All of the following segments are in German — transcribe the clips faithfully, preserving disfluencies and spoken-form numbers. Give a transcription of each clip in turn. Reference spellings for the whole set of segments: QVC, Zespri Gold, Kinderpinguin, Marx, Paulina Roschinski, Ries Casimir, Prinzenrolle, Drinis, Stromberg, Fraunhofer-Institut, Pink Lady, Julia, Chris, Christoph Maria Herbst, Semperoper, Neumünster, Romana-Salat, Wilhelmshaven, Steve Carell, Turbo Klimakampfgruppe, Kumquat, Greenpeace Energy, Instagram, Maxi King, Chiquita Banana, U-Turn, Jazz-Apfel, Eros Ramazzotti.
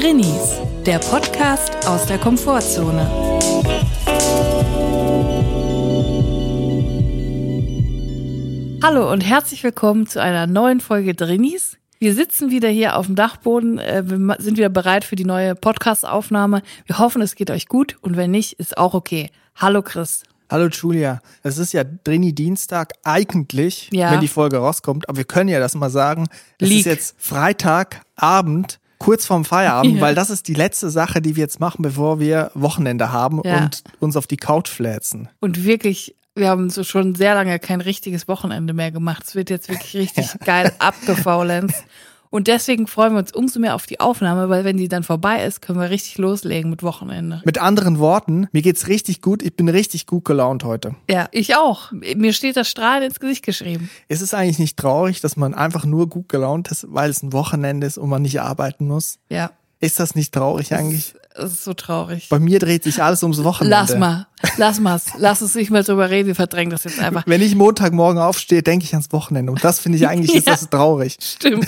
Drinis, der Podcast aus der Komfortzone. Hallo und herzlich willkommen zu einer neuen Folge Drinis. Wir sitzen wieder hier auf dem Dachboden, wir sind wieder bereit für die neue Podcast-Aufnahme. Wir hoffen, es geht euch gut und wenn nicht, ist auch okay. Hallo Chris. Hallo Julia, es ist ja Drini-Dienstag eigentlich, ja. Wenn die Folge rauskommt, aber wir können ja das mal sagen, es Leak. Ist jetzt Freitagabend, kurz vorm Feierabend, ja. Weil das ist die letzte Sache, die wir jetzt machen, bevor wir Wochenende haben ja. Und uns auf die Couch flätzen. Und wirklich, wir haben so schon sehr lange kein richtiges Wochenende mehr gemacht, es wird jetzt wirklich richtig ja. Geil abgefaulenzt. Und deswegen freuen wir uns umso mehr auf die Aufnahme, weil wenn die dann vorbei ist, können wir richtig loslegen mit Wochenende. Mit anderen Worten, mir geht's richtig gut, ich bin richtig gut gelaunt heute. Ja, ich auch. Mir steht das Strahlen ins Gesicht geschrieben. Es ist eigentlich nicht traurig, dass man einfach nur gut gelaunt ist, weil es ein Wochenende ist und man nicht arbeiten muss. Ja. Ist das nicht traurig eigentlich? Es ist so traurig. Bei mir dreht sich alles ums Wochenende. Lass mal, lass mal, lass uns nicht mal drüber reden, wir verdrängen das jetzt einfach. Wenn ich Montagmorgen aufstehe, denke ich ans Wochenende und das finde ich eigentlich, ja, ist das traurig. Stimmt.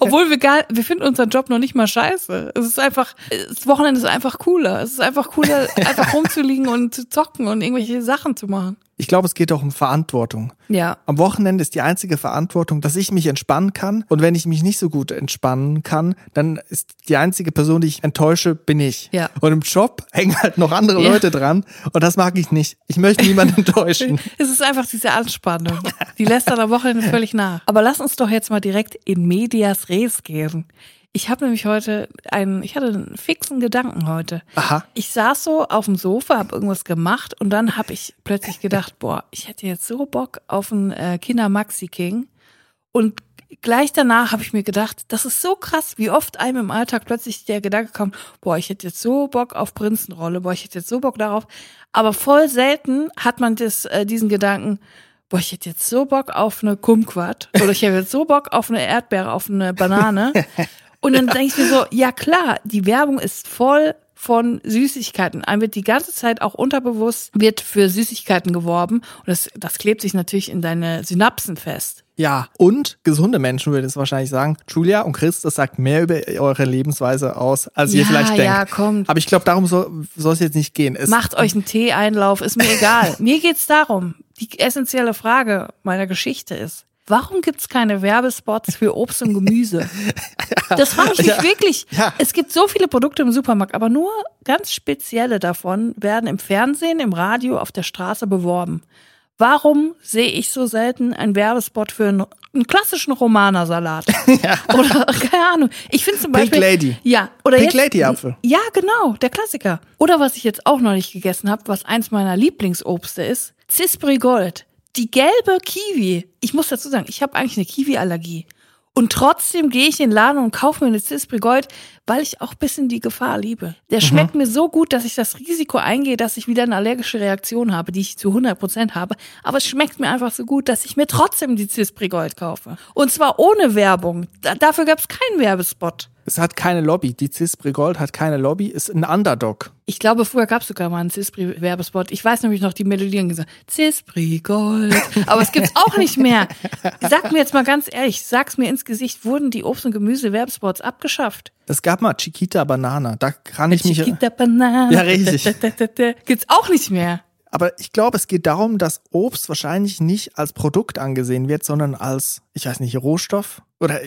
Obwohl wir gar, wir finden unseren Job noch nicht mal scheiße. Es ist einfach, das Wochenende ist einfach cooler. Es ist einfach cooler, einfach rumzuliegen und zu zocken und irgendwelche Sachen zu machen. Ich glaube, es geht auch um Verantwortung. Ja. Am Wochenende ist die einzige Verantwortung, dass ich mich entspannen kann. Und wenn ich mich nicht so gut entspannen kann, dann ist die einzige Person, die ich enttäusche, bin ich. Ja. Und im Job hängen halt noch andere ja. Leute dran. Und das mag ich nicht. Ich möchte niemanden enttäuschen. Es ist einfach diese Anspannung. Die lässt dann am Wochenende völlig nach. Aber lass uns doch jetzt mal direkt in medias res gehen. Ich habe nämlich heute einen, ich hatte einen fixen Gedanken heute. Aha. Ich saß so auf dem Sofa, habe irgendwas gemacht und dann habe ich plötzlich gedacht, boah, ich hätte jetzt so Bock auf einen äh, Kinder Maxi King. Und gleich danach habe ich mir gedacht, das ist so krass, wie oft einem im Alltag plötzlich der Gedanke kommt, boah, ich hätte jetzt so Bock auf Prinzenrolle, boah, ich hätte jetzt so Bock darauf. Aber voll selten hat man das, äh, diesen Gedanken, boah, ich hätte jetzt so Bock auf eine Kumquat oder ich hätte jetzt so Bock auf eine Erdbeere, auf eine Banane. Und dann ja. denke ich mir so, ja klar, die Werbung ist voll von Süßigkeiten. Einem wird die ganze Zeit auch unterbewusst, wird für Süßigkeiten geworben. Und das, das klebt sich natürlich in deine Synapsen fest. Ja, und gesunde Menschen würden es wahrscheinlich sagen, Julia und Chris, das sagt mehr über eure Lebensweise aus, als ja, ihr vielleicht denkt. Ja, kommt. Aber ich glaube, darum soll es jetzt nicht gehen. Es macht euch einen Tee-Einlauf, ist mir egal. Mir geht's darum, die essentielle Frage meiner Geschichte ist, warum gibt's keine Werbespots für Obst und Gemüse? Ja, das frage ich mich ja, wirklich. Ja. Es gibt so viele Produkte im Supermarkt, aber nur ganz spezielle davon werden im Fernsehen, im Radio, auf der Straße beworben. Warum sehe ich so selten einen Werbespot für einen, einen klassischen Romana-Salat? Ja. Oder, keine Ahnung. Ich finde zum Beispiel... Pink Lady. Ja. Oder Pink Lady-Apfel. Ja, genau. Der Klassiker. Oder was ich jetzt auch noch nicht gegessen habe, was eins meiner Lieblingsobste ist, Zespri Gold. Die gelbe Kiwi, ich muss dazu sagen, ich habe eigentlich eine Kiwi-Allergie. Und trotzdem gehe ich in den Laden und kaufe mir eine Zespri Gold, weil ich auch ein bisschen die Gefahr liebe. Der mhm. schmeckt mir so gut, dass ich das Risiko eingehe, dass ich wieder eine allergische Reaktion habe, die ich zu hundert Prozent habe. Aber es schmeckt mir einfach so gut, dass ich mir trotzdem die Zespri Gold kaufe. Und zwar ohne Werbung. Da, dafür gab es keinen Werbespot. Es hat keine Lobby. Die Zespri Gold hat keine Lobby, ist ein Underdog. Ich glaube, früher gab es sogar mal einen Zespri-Werbespot. Ich weiß nämlich noch, die Melodien gesagt, Zespri Gold. Aber es gibt's auch nicht mehr. Sag mir jetzt mal ganz ehrlich, sag's mir ins Gesicht, wurden die Obst- und Gemüse-Werbespots abgeschafft? Es gab mal Chiquita Banana. Da kann ich mich... Chiquita Banana. Ja, richtig. Gibt's auch nicht mehr. Aber ich glaube, es geht darum, dass Obst wahrscheinlich nicht als Produkt angesehen wird, sondern als, ich weiß nicht, Rohstoff oder...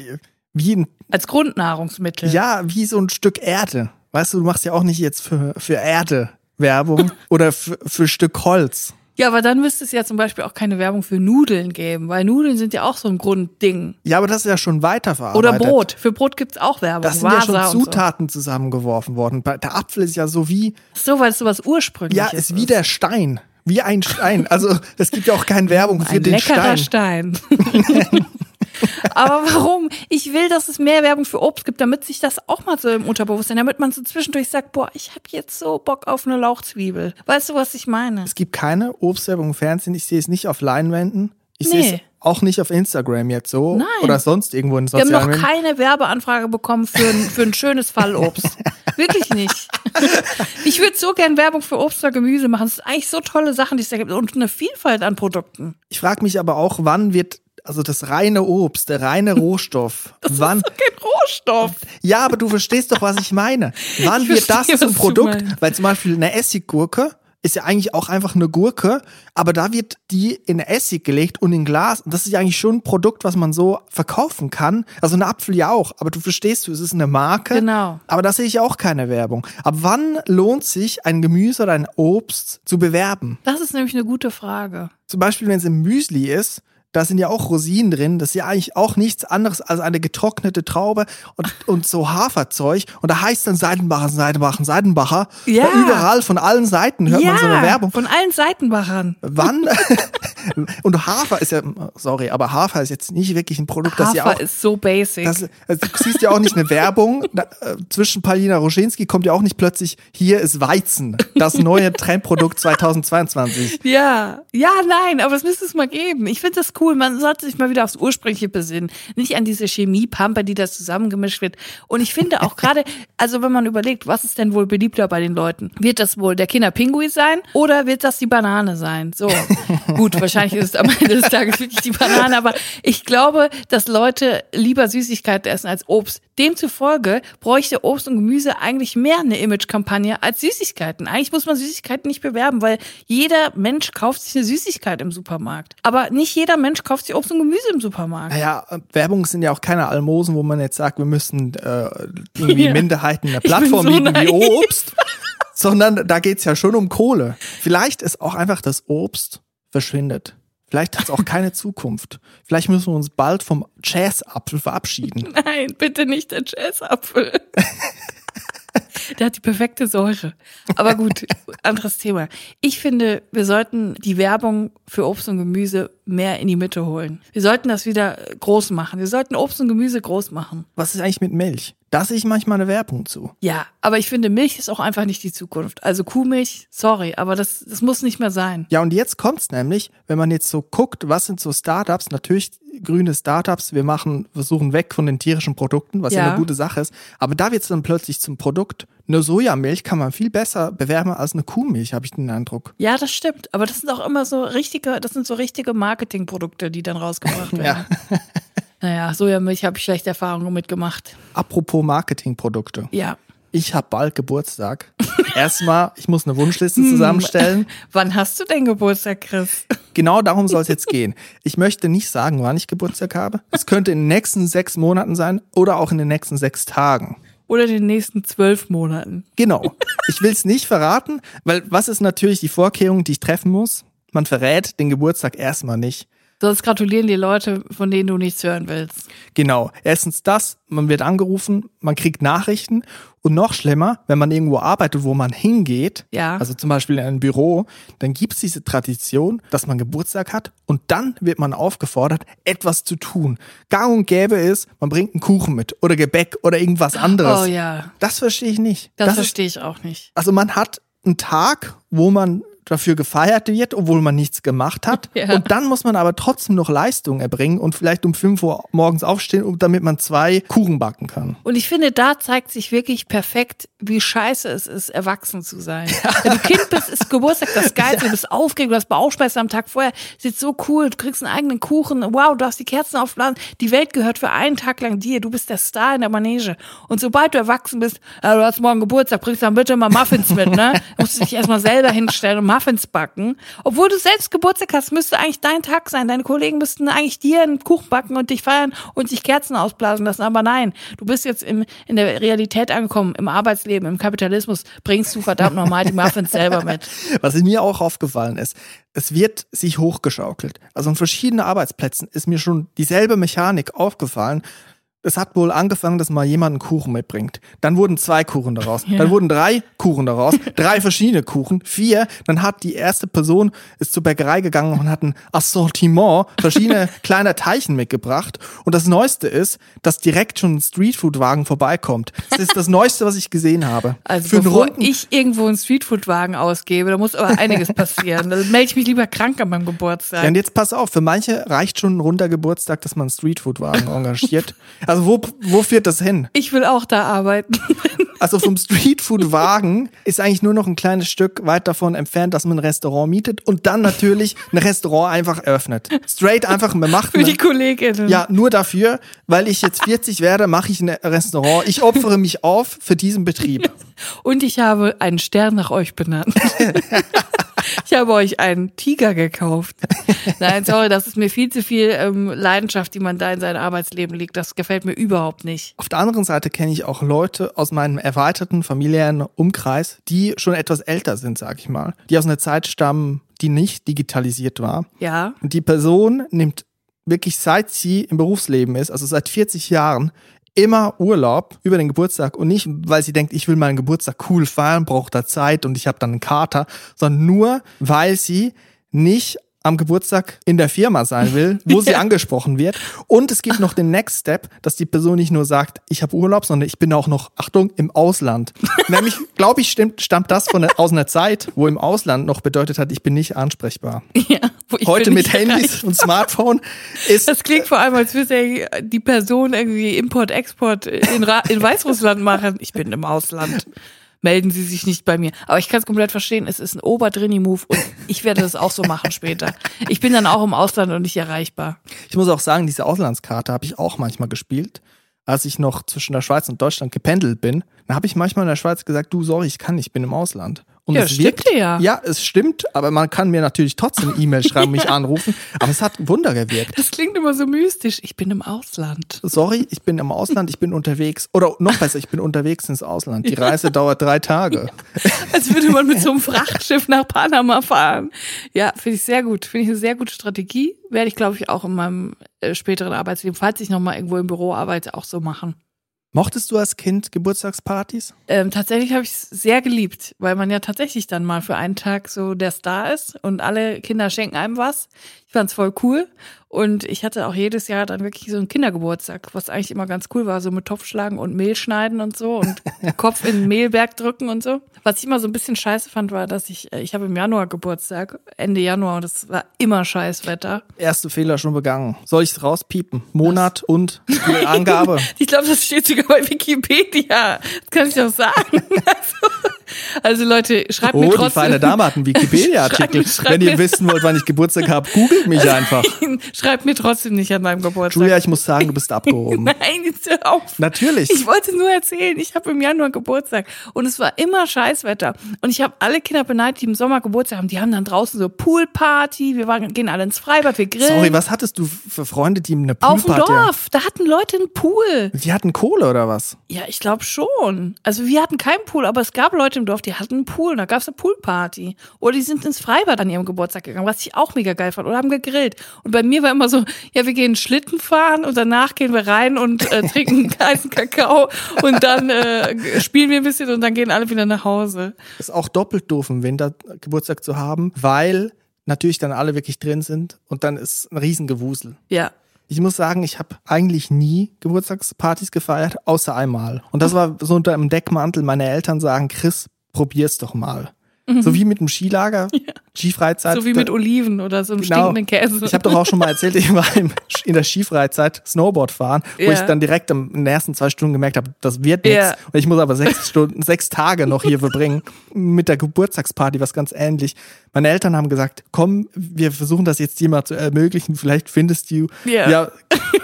Wie ein, als Grundnahrungsmittel. Ja, wie so ein Stück Erde. Weißt du, du machst ja auch nicht jetzt für, für Erde Werbung oder für, für ein Stück Holz. Ja, aber dann müsste es ja zum Beispiel auch keine Werbung für Nudeln geben, weil Nudeln sind ja auch so ein Grundding. Ja, aber das ist ja schon weiterverarbeitet. Oder Brot. Für Brot gibt's auch Werbung. Das sind Vasa ja schon Zutaten so. Zusammengeworfen worden. Der Apfel ist ja so wie... So, weil es sowas Ursprüngliches ja, ist. Ja, ist wie der Stein. Wie ein Stein. Also es gibt ja auch keine Werbung für ein den Stein. Stein. Aber warum? Ich will, dass es mehr Werbung für Obst gibt, damit sich das auch mal so im Unterbewusstsein, damit man so zwischendurch sagt, boah, ich habe jetzt so Bock auf eine Lauchzwiebel. Weißt du, was ich meine? Es gibt keine Obstwerbung im Fernsehen. Ich sehe es nicht auf Leinwänden. Ich nee. sehe es auch nicht auf Instagram jetzt so. Nein. Oder sonst irgendwo in sozialen Medien. Wir haben noch keine Werbeanfrage bekommen für ein, für ein schönes Fallobst. Wirklich nicht. Ich würde so gern Werbung für Obst oder Gemüse machen. Es sind eigentlich so tolle Sachen, die es da gibt und eine Vielfalt an Produkten. Ich frage mich aber auch, wann wird also das reine Obst, der reine Rohstoff. Das wann, ist doch kein Rohstoff. Ja, aber du verstehst doch, was ich meine. Wann ich wird verstehe, das zum Produkt? Weil zum Beispiel eine Essiggurke ist ja eigentlich auch einfach eine Gurke, aber da wird die in Essig gelegt und in Glas. Und das ist ja eigentlich schon ein Produkt, was man so verkaufen kann. Also ein Apfel ja auch, aber du verstehst, du, es ist eine Marke. Genau. Aber da sehe ich auch keine Werbung. Ab wann lohnt sich ein Gemüse oder ein Obst zu bewerben? Das ist nämlich eine gute Frage. Zum Beispiel, wenn es im Müsli ist, da sind ja auch Rosinen drin. Das ist ja eigentlich auch nichts anderes als eine getrocknete Traube und, und so Haferzeug. Und da heißt dann Seitenbacher, Seitenbacher, Seitenbacher. Ja. Und überall von allen Seiten hört ja, man so eine Werbung. Von allen Seitenbachern. Wann? Und Hafer ist ja, sorry, aber Hafer ist jetzt nicht wirklich ein Produkt, das ja auch. Hafer ist so basic. Das, also du siehst ja auch nicht eine Werbung. Da, äh, zwischen Paulina Roschinski kommt ja auch nicht plötzlich, hier ist Weizen, das neue Trendprodukt zweitausendzweiundzwanzig. Ja, ja, nein, aber es müsste es mal geben. Ich finde das cool. Cool, man sollte sich mal wieder aufs Ursprüngliche besinnen. Nicht an diese Chemie-Pampe, die da zusammengemischt wird. Und ich finde auch gerade, also wenn man überlegt, was ist denn wohl beliebter bei den Leuten? Wird das wohl der Kinderpinguin sein oder wird das die Banane sein? So, gut, wahrscheinlich ist es am Ende des Tages wirklich die Banane, aber ich glaube, dass Leute lieber Süßigkeiten essen als Obst. Demzufolge bräuchte Obst und Gemüse eigentlich mehr eine Image-Kampagne als Süßigkeiten. Eigentlich muss man Süßigkeiten nicht bewerben, weil jeder Mensch kauft sich eine Süßigkeit im Supermarkt. Aber nicht jeder Mensch kauft sich Obst und Gemüse im Supermarkt. Naja, Werbung sind ja auch keine Almosen, wo man jetzt sagt, wir müssen äh, irgendwie ja. Minderheiten eine Plattform so bieten naiv. Wie Obst, sondern da geht's ja schon um Kohle. Vielleicht ist auch einfach das Obst verschwindet. Vielleicht hat es auch keine Zukunft. Vielleicht müssen wir uns bald vom Jazz-Apfel verabschieden. Nein, bitte nicht der Jazz-Apfel. Der hat die perfekte Säure. Aber gut, anderes Thema. Ich finde, wir sollten die Werbung für Obst und Gemüse mehr in die Mitte holen. Wir sollten das wieder groß machen. Wir sollten Obst und Gemüse groß machen. Was ist eigentlich mit Milch? Da sehe ich manchmal eine Werbung zu. Ja, aber ich finde, Milch ist auch einfach nicht die Zukunft. Also Kuhmilch, sorry, aber das, das muss nicht mehr sein. Ja, und jetzt kommt's nämlich, wenn man jetzt so guckt, was sind so Startups, natürlich grüne Startups, wir machen, versuchen weg von den tierischen Produkten, was ja, ja eine gute Sache ist, aber da wird's dann plötzlich zum Produkt. Eine Sojamilch kann man viel besser bewerben als eine Kuhmilch, habe ich den Eindruck. Ja, das stimmt, aber das sind auch immer so richtige, das sind so richtige Marketingprodukte, die dann rausgebracht werden. Ja. Naja, Sojamilch habe ich schlechte Erfahrungen mitgemacht. Apropos Marketingprodukte. Ja. Ich habe bald Geburtstag. Erstmal, ich muss eine Wunschliste zusammenstellen. Wann hast du denn Geburtstag, Chris? Genau darum soll es jetzt gehen. Ich möchte nicht sagen, wann ich Geburtstag habe. Es könnte in den nächsten sechs Monaten sein oder auch in den nächsten sechs Tagen. Oder in den nächsten zwölf Monaten. Genau. Ich will es nicht verraten, weil was ist natürlich die Vorkehrung, die ich treffen muss? Man verrät den Geburtstag erstmal nicht. Sonst gratulieren die Leute, von denen du nichts hören willst. Genau. Erstens das, man wird angerufen, man kriegt Nachrichten und noch schlimmer, wenn man irgendwo arbeitet, wo man hingeht, ja, also zum Beispiel in einem Büro, dann gibt es diese Tradition, dass man Geburtstag hat und dann wird man aufgefordert, etwas zu tun. Gang und gäbe ist, man bringt einen Kuchen mit oder Gebäck oder irgendwas anderes. Oh ja. Das verstehe ich nicht. Das, das verstehe ich auch nicht. Also man hat einen Tag, wo man dafür gefeiert wird, obwohl man nichts gemacht hat. Ja. Und dann muss man aber trotzdem noch Leistung erbringen und vielleicht um fünf Uhr morgens aufstehen, damit man zwei Kuchen backen kann. Und ich finde, da zeigt sich wirklich perfekt, wie scheiße es ist, erwachsen zu sein. Ja. Wenn du Kind bist, ist Geburtstag das Geilste. Ja. Du bist aufgeregt, du hast Bauchspeise am Tag vorher. Das ist so cool, du kriegst einen eigenen Kuchen. Wow, du hast die Kerzen aufgeladen. Die Welt gehört für einen Tag lang dir. Du bist der Star in der Manege. Und sobald du erwachsen bist, äh, du hast morgen Geburtstag, bringst dann bitte mal Muffins mit, ne? Du musst dich erstmal selber hinstellen und Muffins backen. Obwohl du selbst Geburtstag hast, müsste eigentlich dein Tag sein. Deine Kollegen müssten eigentlich dir einen Kuchen backen und dich feiern und sich Kerzen ausblasen lassen. Aber nein, du bist jetzt im, in der Realität angekommen, im Arbeitsleben, im Kapitalismus, bringst du verdammt nochmal die Muffins selber mit. Was mir auch aufgefallen ist, es wird sich hochgeschaukelt. Also an verschiedenen Arbeitsplätzen ist mir schon dieselbe Mechanik aufgefallen. Es hat wohl angefangen, dass mal jemand einen Kuchen mitbringt. Dann wurden zwei Kuchen daraus. Ja. Dann wurden drei Kuchen daraus. Drei verschiedene Kuchen. Vier. Dann hat die erste Person, ist zur Bäckerei gegangen und hat ein Assortiment verschiedene kleiner Teilchen mitgebracht. Und das Neueste ist, dass direkt schon ein Streetfood-Wagen vorbeikommt. Das ist das Neueste, was ich gesehen habe. Also für bevor einen Runden- ich irgendwo einen Streetfood-Wagen ausgebe, da muss aber einiges passieren. Da melde ich mich lieber krank an meinem Geburtstag. Ja, und jetzt pass auf, für manche reicht schon ein runder Geburtstag, dass man einen Streetfood-Wagen engagiert. Also wo, wo führt das hin? Ich will auch da arbeiten. Also vom Streetfood-Wagen ist eigentlich nur noch ein kleines Stück weit davon entfernt, dass man ein Restaurant mietet und dann natürlich ein Restaurant einfach eröffnet. Straight einfach, man macht. Für eine, die KollegInnen. Ja, nur dafür, weil ich jetzt vierzig werde, mache ich ein Restaurant. Ich opfere mich auf für diesen Betrieb. Und ich habe einen Stern nach euch benannt. Ich habe euch einen Tiger gekauft. Nein, sorry, das ist mir viel zu viel ähm, Leidenschaft, die man da in sein Arbeitsleben legt. Das gefällt mir überhaupt nicht. Auf der anderen Seite kenne ich auch Leute aus meinem erweiterten familiären Umkreis, die schon etwas älter sind, sag ich mal. Die aus einer Zeit stammen, die nicht digitalisiert war. Ja. Und die Person nimmt wirklich, seit sie im Berufsleben ist, also seit vierzig Jahren, immer Urlaub über den Geburtstag und nicht, weil sie denkt, ich will meinen Geburtstag cool feiern, brauche da Zeit und ich habe dann einen Kater, sondern nur, weil sie nicht am Geburtstag in der Firma sein will, wo sie angesprochen wird. Und es gibt noch den Next Step, dass die Person nicht nur sagt, ich habe Urlaub, sondern ich bin auch noch, Achtung, im Ausland. Nämlich, glaube ich, stimmt, stammt das von aus einer Zeit, wo im Ausland noch bedeutet hat, ich bin nicht ansprechbar. Ja, wo ich heute bin mit Handys erreicht. Und Smartphone ist... Das klingt vor allem, als würde die Person irgendwie Import-Export in, Ra- in Weißrussland machen. Ich bin im Ausland. Melden Sie sich nicht bei mir. Aber ich kann es komplett verstehen, es ist ein Oberdrini-Move und ich werde das auch so machen später. Ich bin dann auch im Ausland und nicht erreichbar. Ich muss auch sagen, diese Auslandskarte habe ich auch manchmal gespielt. Als ich noch zwischen der Schweiz und Deutschland gependelt bin, dann habe ich manchmal in der Schweiz gesagt, du, sorry, ich kann nicht, ich bin im Ausland. Und ja, es stimmt wirkt, ja. Ja, es stimmt, aber man kann mir natürlich trotzdem E-Mail schreiben, mich anrufen, aber es hat Wunder gewirkt. Das klingt immer so mystisch, ich bin im Ausland. Sorry, ich bin im Ausland, ich bin unterwegs. Oder noch besser, ich bin unterwegs ins Ausland. Die Reise dauert drei Tage. Ja, als würde man mit so einem Frachtschiff nach Panama fahren. Ja, finde ich sehr gut, finde ich eine sehr gute Strategie. Werde ich, glaube ich, auch in meinem äh, späteren Arbeitsleben, falls ich nochmal irgendwo im Büro arbeite, auch so machen. Mochtest du als Kind Geburtstagspartys? Ähm, tatsächlich habe ich es sehr geliebt, weil man ja tatsächlich dann mal für einen Tag so der Star ist und alle Kinder schenken einem was. Ich fand es voll cool und ich hatte auch jedes Jahr dann wirklich so einen Kindergeburtstag, was eigentlich immer ganz cool war, so mit Topfschlagen und Mehl schneiden und so und Kopf in den Mehlberg drücken und so. Was ich immer so ein bisschen scheiße fand, war, dass ich, ich habe im Januar Geburtstag, Ende Januar, und das war immer Scheißwetter. Erste Fehler schon begangen. Soll ich es rauspiepen? Monat was? Und die Angabe? Ich glaube, das steht sogar bei Wikipedia. Das kann ich doch sagen. Also, also Leute, schreibt oh, mir trotzdem. Oh, die feine Dame hat einen Wikipedia-Artikel. Schreibt, schreibt Wenn ihr wissen wollt, wann ich Geburtstag habe, googelt mich einfach. Schreibt mir trotzdem nicht an meinem Geburtstag. Julia, ich muss sagen, du bist abgehoben. Nein, jetzt hör auf. Natürlich. Ich wollte nur erzählen, ich habe im Januar Geburtstag und es war immer Scheißwetter. Und ich habe alle Kinder beneidet, die im Sommer Geburtstag haben. Die haben dann draußen so Poolparty, wir waren, gehen alle ins Freibad, wir grillen. Sorry, was hattest du für Freunde, die eine Poolparty? Auf dem Dorf, da hatten Leute einen Pool. Die hatten Kohle oder was? Ja, ich glaube schon. Also wir hatten keinen Pool, aber es gab Leute im Dorf, die hatten einen Pool, da gab es eine Poolparty. Oder die sind ins Freibad an ihrem Geburtstag gegangen, was ich auch mega geil fand. Oder haben gegrillt. Und bei mir war immer so, ja, wir gehen Schlitten fahren und danach gehen wir rein und äh, trinken heißen Kakao und dann äh, spielen wir ein bisschen und dann gehen alle wieder nach Hause. Das ist auch doppelt doof, im Winter Geburtstag zu haben, weil natürlich dann alle wirklich drin sind und dann ist ein Riesengewusel. Ja. Ich muss sagen, ich habe eigentlich nie Geburtstagspartys gefeiert, außer einmal. Und das war so unter dem Deckmantel. Meine Eltern sagen, Chris, probier's doch mal. Mhm. So wie mit einem Skilager, ja. Skifreizeit. So wie mit Oliven oder so einem genau. stinkenden Käse. Ich habe doch auch schon mal erzählt, ich war in der Skifreizeit Snowboard fahren, ja. wo ich dann direkt in den ersten zwei Stunden gemerkt habe, das wird nichts. Ja. Und ich muss aber sechs Stunden, sechs Tage noch hier verbringen. Mit der Geburtstagsparty war es ganz ähnlich. Meine Eltern haben gesagt, komm, wir versuchen das jetzt dir mal zu ermöglichen. Vielleicht findest du yeah. ja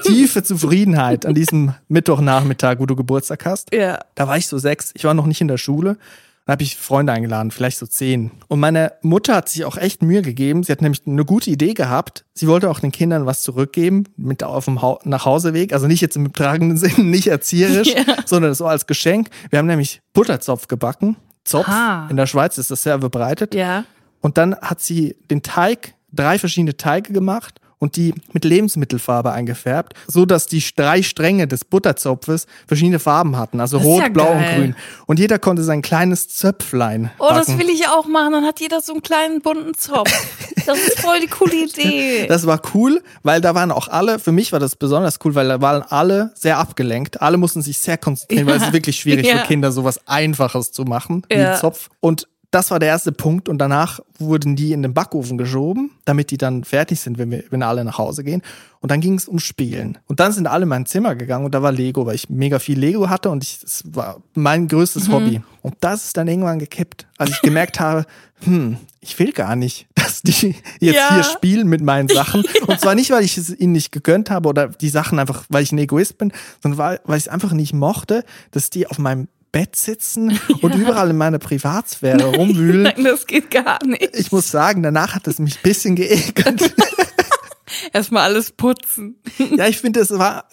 tiefe Zufriedenheit an diesem Mittwochnachmittag, wo du Geburtstag hast. Yeah. Da war ich so sechs. Ich war noch nicht in der Schule. Dann habe ich Freunde eingeladen, vielleicht so zehn. Und meine Mutter hat sich auch echt Mühe gegeben. Sie hat nämlich eine gute Idee gehabt. Sie wollte auch den Kindern was zurückgeben mit auf dem ha- Nachhauseweg. Also nicht jetzt im tragenden Sinn, nicht erzieherisch, yeah. sondern so als Geschenk. Wir haben nämlich Butterzopf gebacken. Zopf. Aha. In der Schweiz ist das sehr verbreitet. Ja. Yeah. Und dann hat sie den Teig, drei verschiedene Teige gemacht und die mit Lebensmittelfarbe eingefärbt, so dass die drei Stränge des Butterzopfes verschiedene Farben hatten, also rot, ja blau geil. Und grün. Und jeder konnte sein kleines Zöpflein Oh, backen. Das will ich auch machen, dann hat jeder so einen kleinen bunten Zopf. Das ist voll die coole Idee. Das war cool, weil da waren auch alle, für mich war das besonders cool, weil da waren alle sehr abgelenkt. Alle mussten sich sehr konzentrieren, ja. weil es ist wirklich schwierig ja. für Kinder, sowas Einfaches zu machen, ja. wie ein Zopf. Und Das war der erste Punkt und danach wurden die in den Backofen geschoben, damit die dann fertig sind, wenn wir wenn alle nach Hause gehen. Und dann ging es um Spielen. Und dann sind alle in mein Zimmer gegangen und da war Lego, weil ich mega viel Lego hatte und ich, das war mein größtes mhm. Hobby. Und das ist dann irgendwann gekippt, als ich gemerkt habe, hm, ich will gar nicht, dass die jetzt ja. hier spielen mit meinen Sachen. Ja. Und zwar nicht, weil ich es ihnen nicht gegönnt habe oder die Sachen einfach, weil ich ein Egoist bin, sondern weil, weil ich es einfach nicht mochte, dass die auf meinem Bett sitzen und ja. überall in meiner Privatsphäre rumwühlen. Nein, das geht gar nicht. Ich muss sagen, danach hat es mich ein bisschen geekelt. Erstmal alles putzen. Ja, ich finde, es war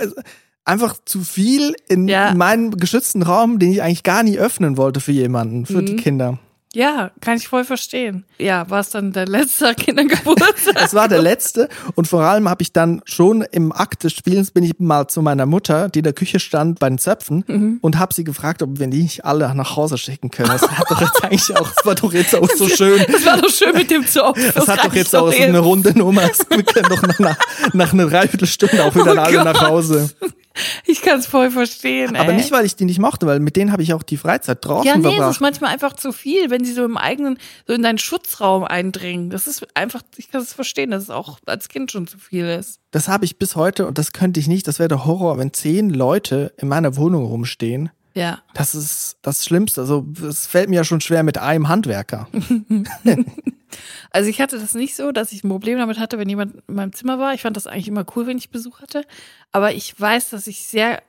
einfach zu viel in ja. meinem geschützten Raum, den ich eigentlich gar nie öffnen wollte für jemanden, für mhm. die Kinder. Ja, kann ich voll verstehen. Ja, war es dann der letzte Kindergeburtstag? Es war der letzte und vor allem habe ich dann schon im Akt des Spielens bin ich mal zu meiner Mutter, die in der Küche stand, bei den Zöpfen mhm. und habe sie gefragt, ob wir die nicht alle nach Hause schicken können. Das hat doch jetzt eigentlich auch, das war doch jetzt auch so schön. Das war doch schön mit dem Zopf. Das, das hat doch jetzt auch so eine runde Nummer. Wir können doch nach einer, nach einer Dreiviertelstunde auch wieder oh alle Gott. Nach Hause. Ich kann es voll verstehen. Aber ey. Nicht, weil ich die nicht mochte, weil mit denen habe ich auch die Freizeit draußen verbracht. Ja, nee, verbracht. Es ist manchmal einfach zu viel, wenn sie so im eigenen, so in deinen Schutzraum eindringen. Das ist einfach, ich kann es verstehen, dass es auch als Kind schon zu viel ist. Das habe ich bis heute und das könnte ich nicht. Das wäre der Horror, wenn zehn Leute in meiner Wohnung rumstehen. Ja. Das ist das Schlimmste. Also es fällt mir ja schon schwer mit einem Handwerker. Also ich hatte das nicht so, dass ich ein Problem damit hatte, wenn jemand in meinem Zimmer war. Ich fand das eigentlich immer cool, wenn ich Besuch hatte. Aber ich weiß, dass ich sehr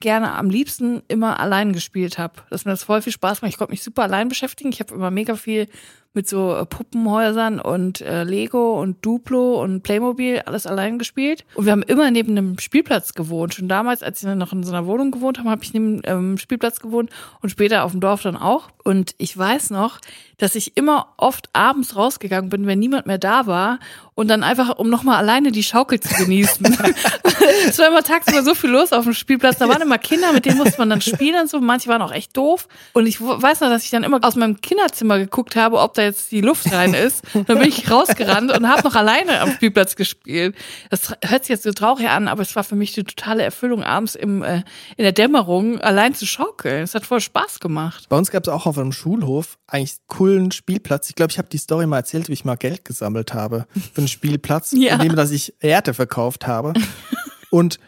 gerne am liebsten immer allein gespielt habe. Dass mir das voll viel Spaß macht. Ich konnte mich super allein beschäftigen. Ich habe immer mega viel mit so Puppenhäusern und äh, Lego und Duplo und Playmobil alles allein gespielt. Und wir haben immer neben einem Spielplatz gewohnt. Schon damals, als wir noch in so einer Wohnung gewohnt haben, habe ich neben einem ähm, Spielplatz gewohnt und später auf dem Dorf dann auch. Und ich weiß noch, dass ich immer oft abends rausgegangen bin, wenn niemand mehr da war und dann einfach, um nochmal alleine die Schaukel zu genießen. Es war immer tagsüber so viel los auf dem Spielplatz. Da waren immer Kinder, mit denen musste man dann spielen und so. Manche waren auch echt doof. Und ich weiß noch, dass ich dann immer aus meinem Kinderzimmer geguckt habe, ob da jetzt die Luft rein ist. Dann bin ich rausgerannt und habe noch alleine am Spielplatz gespielt. Das hört sich jetzt so traurig an, aber es war für mich die totale Erfüllung, abends im äh, in der Dämmerung allein zu schaukeln. Es hat voll Spaß gemacht. Bei uns gab es auch auf einem Schulhof eigentlich coolen Spielplatz. Ich glaube, ich habe die Story mal erzählt, wie ich mal Geld gesammelt habe für einen Spielplatz, ja. indem dass ich Erde verkauft habe. Und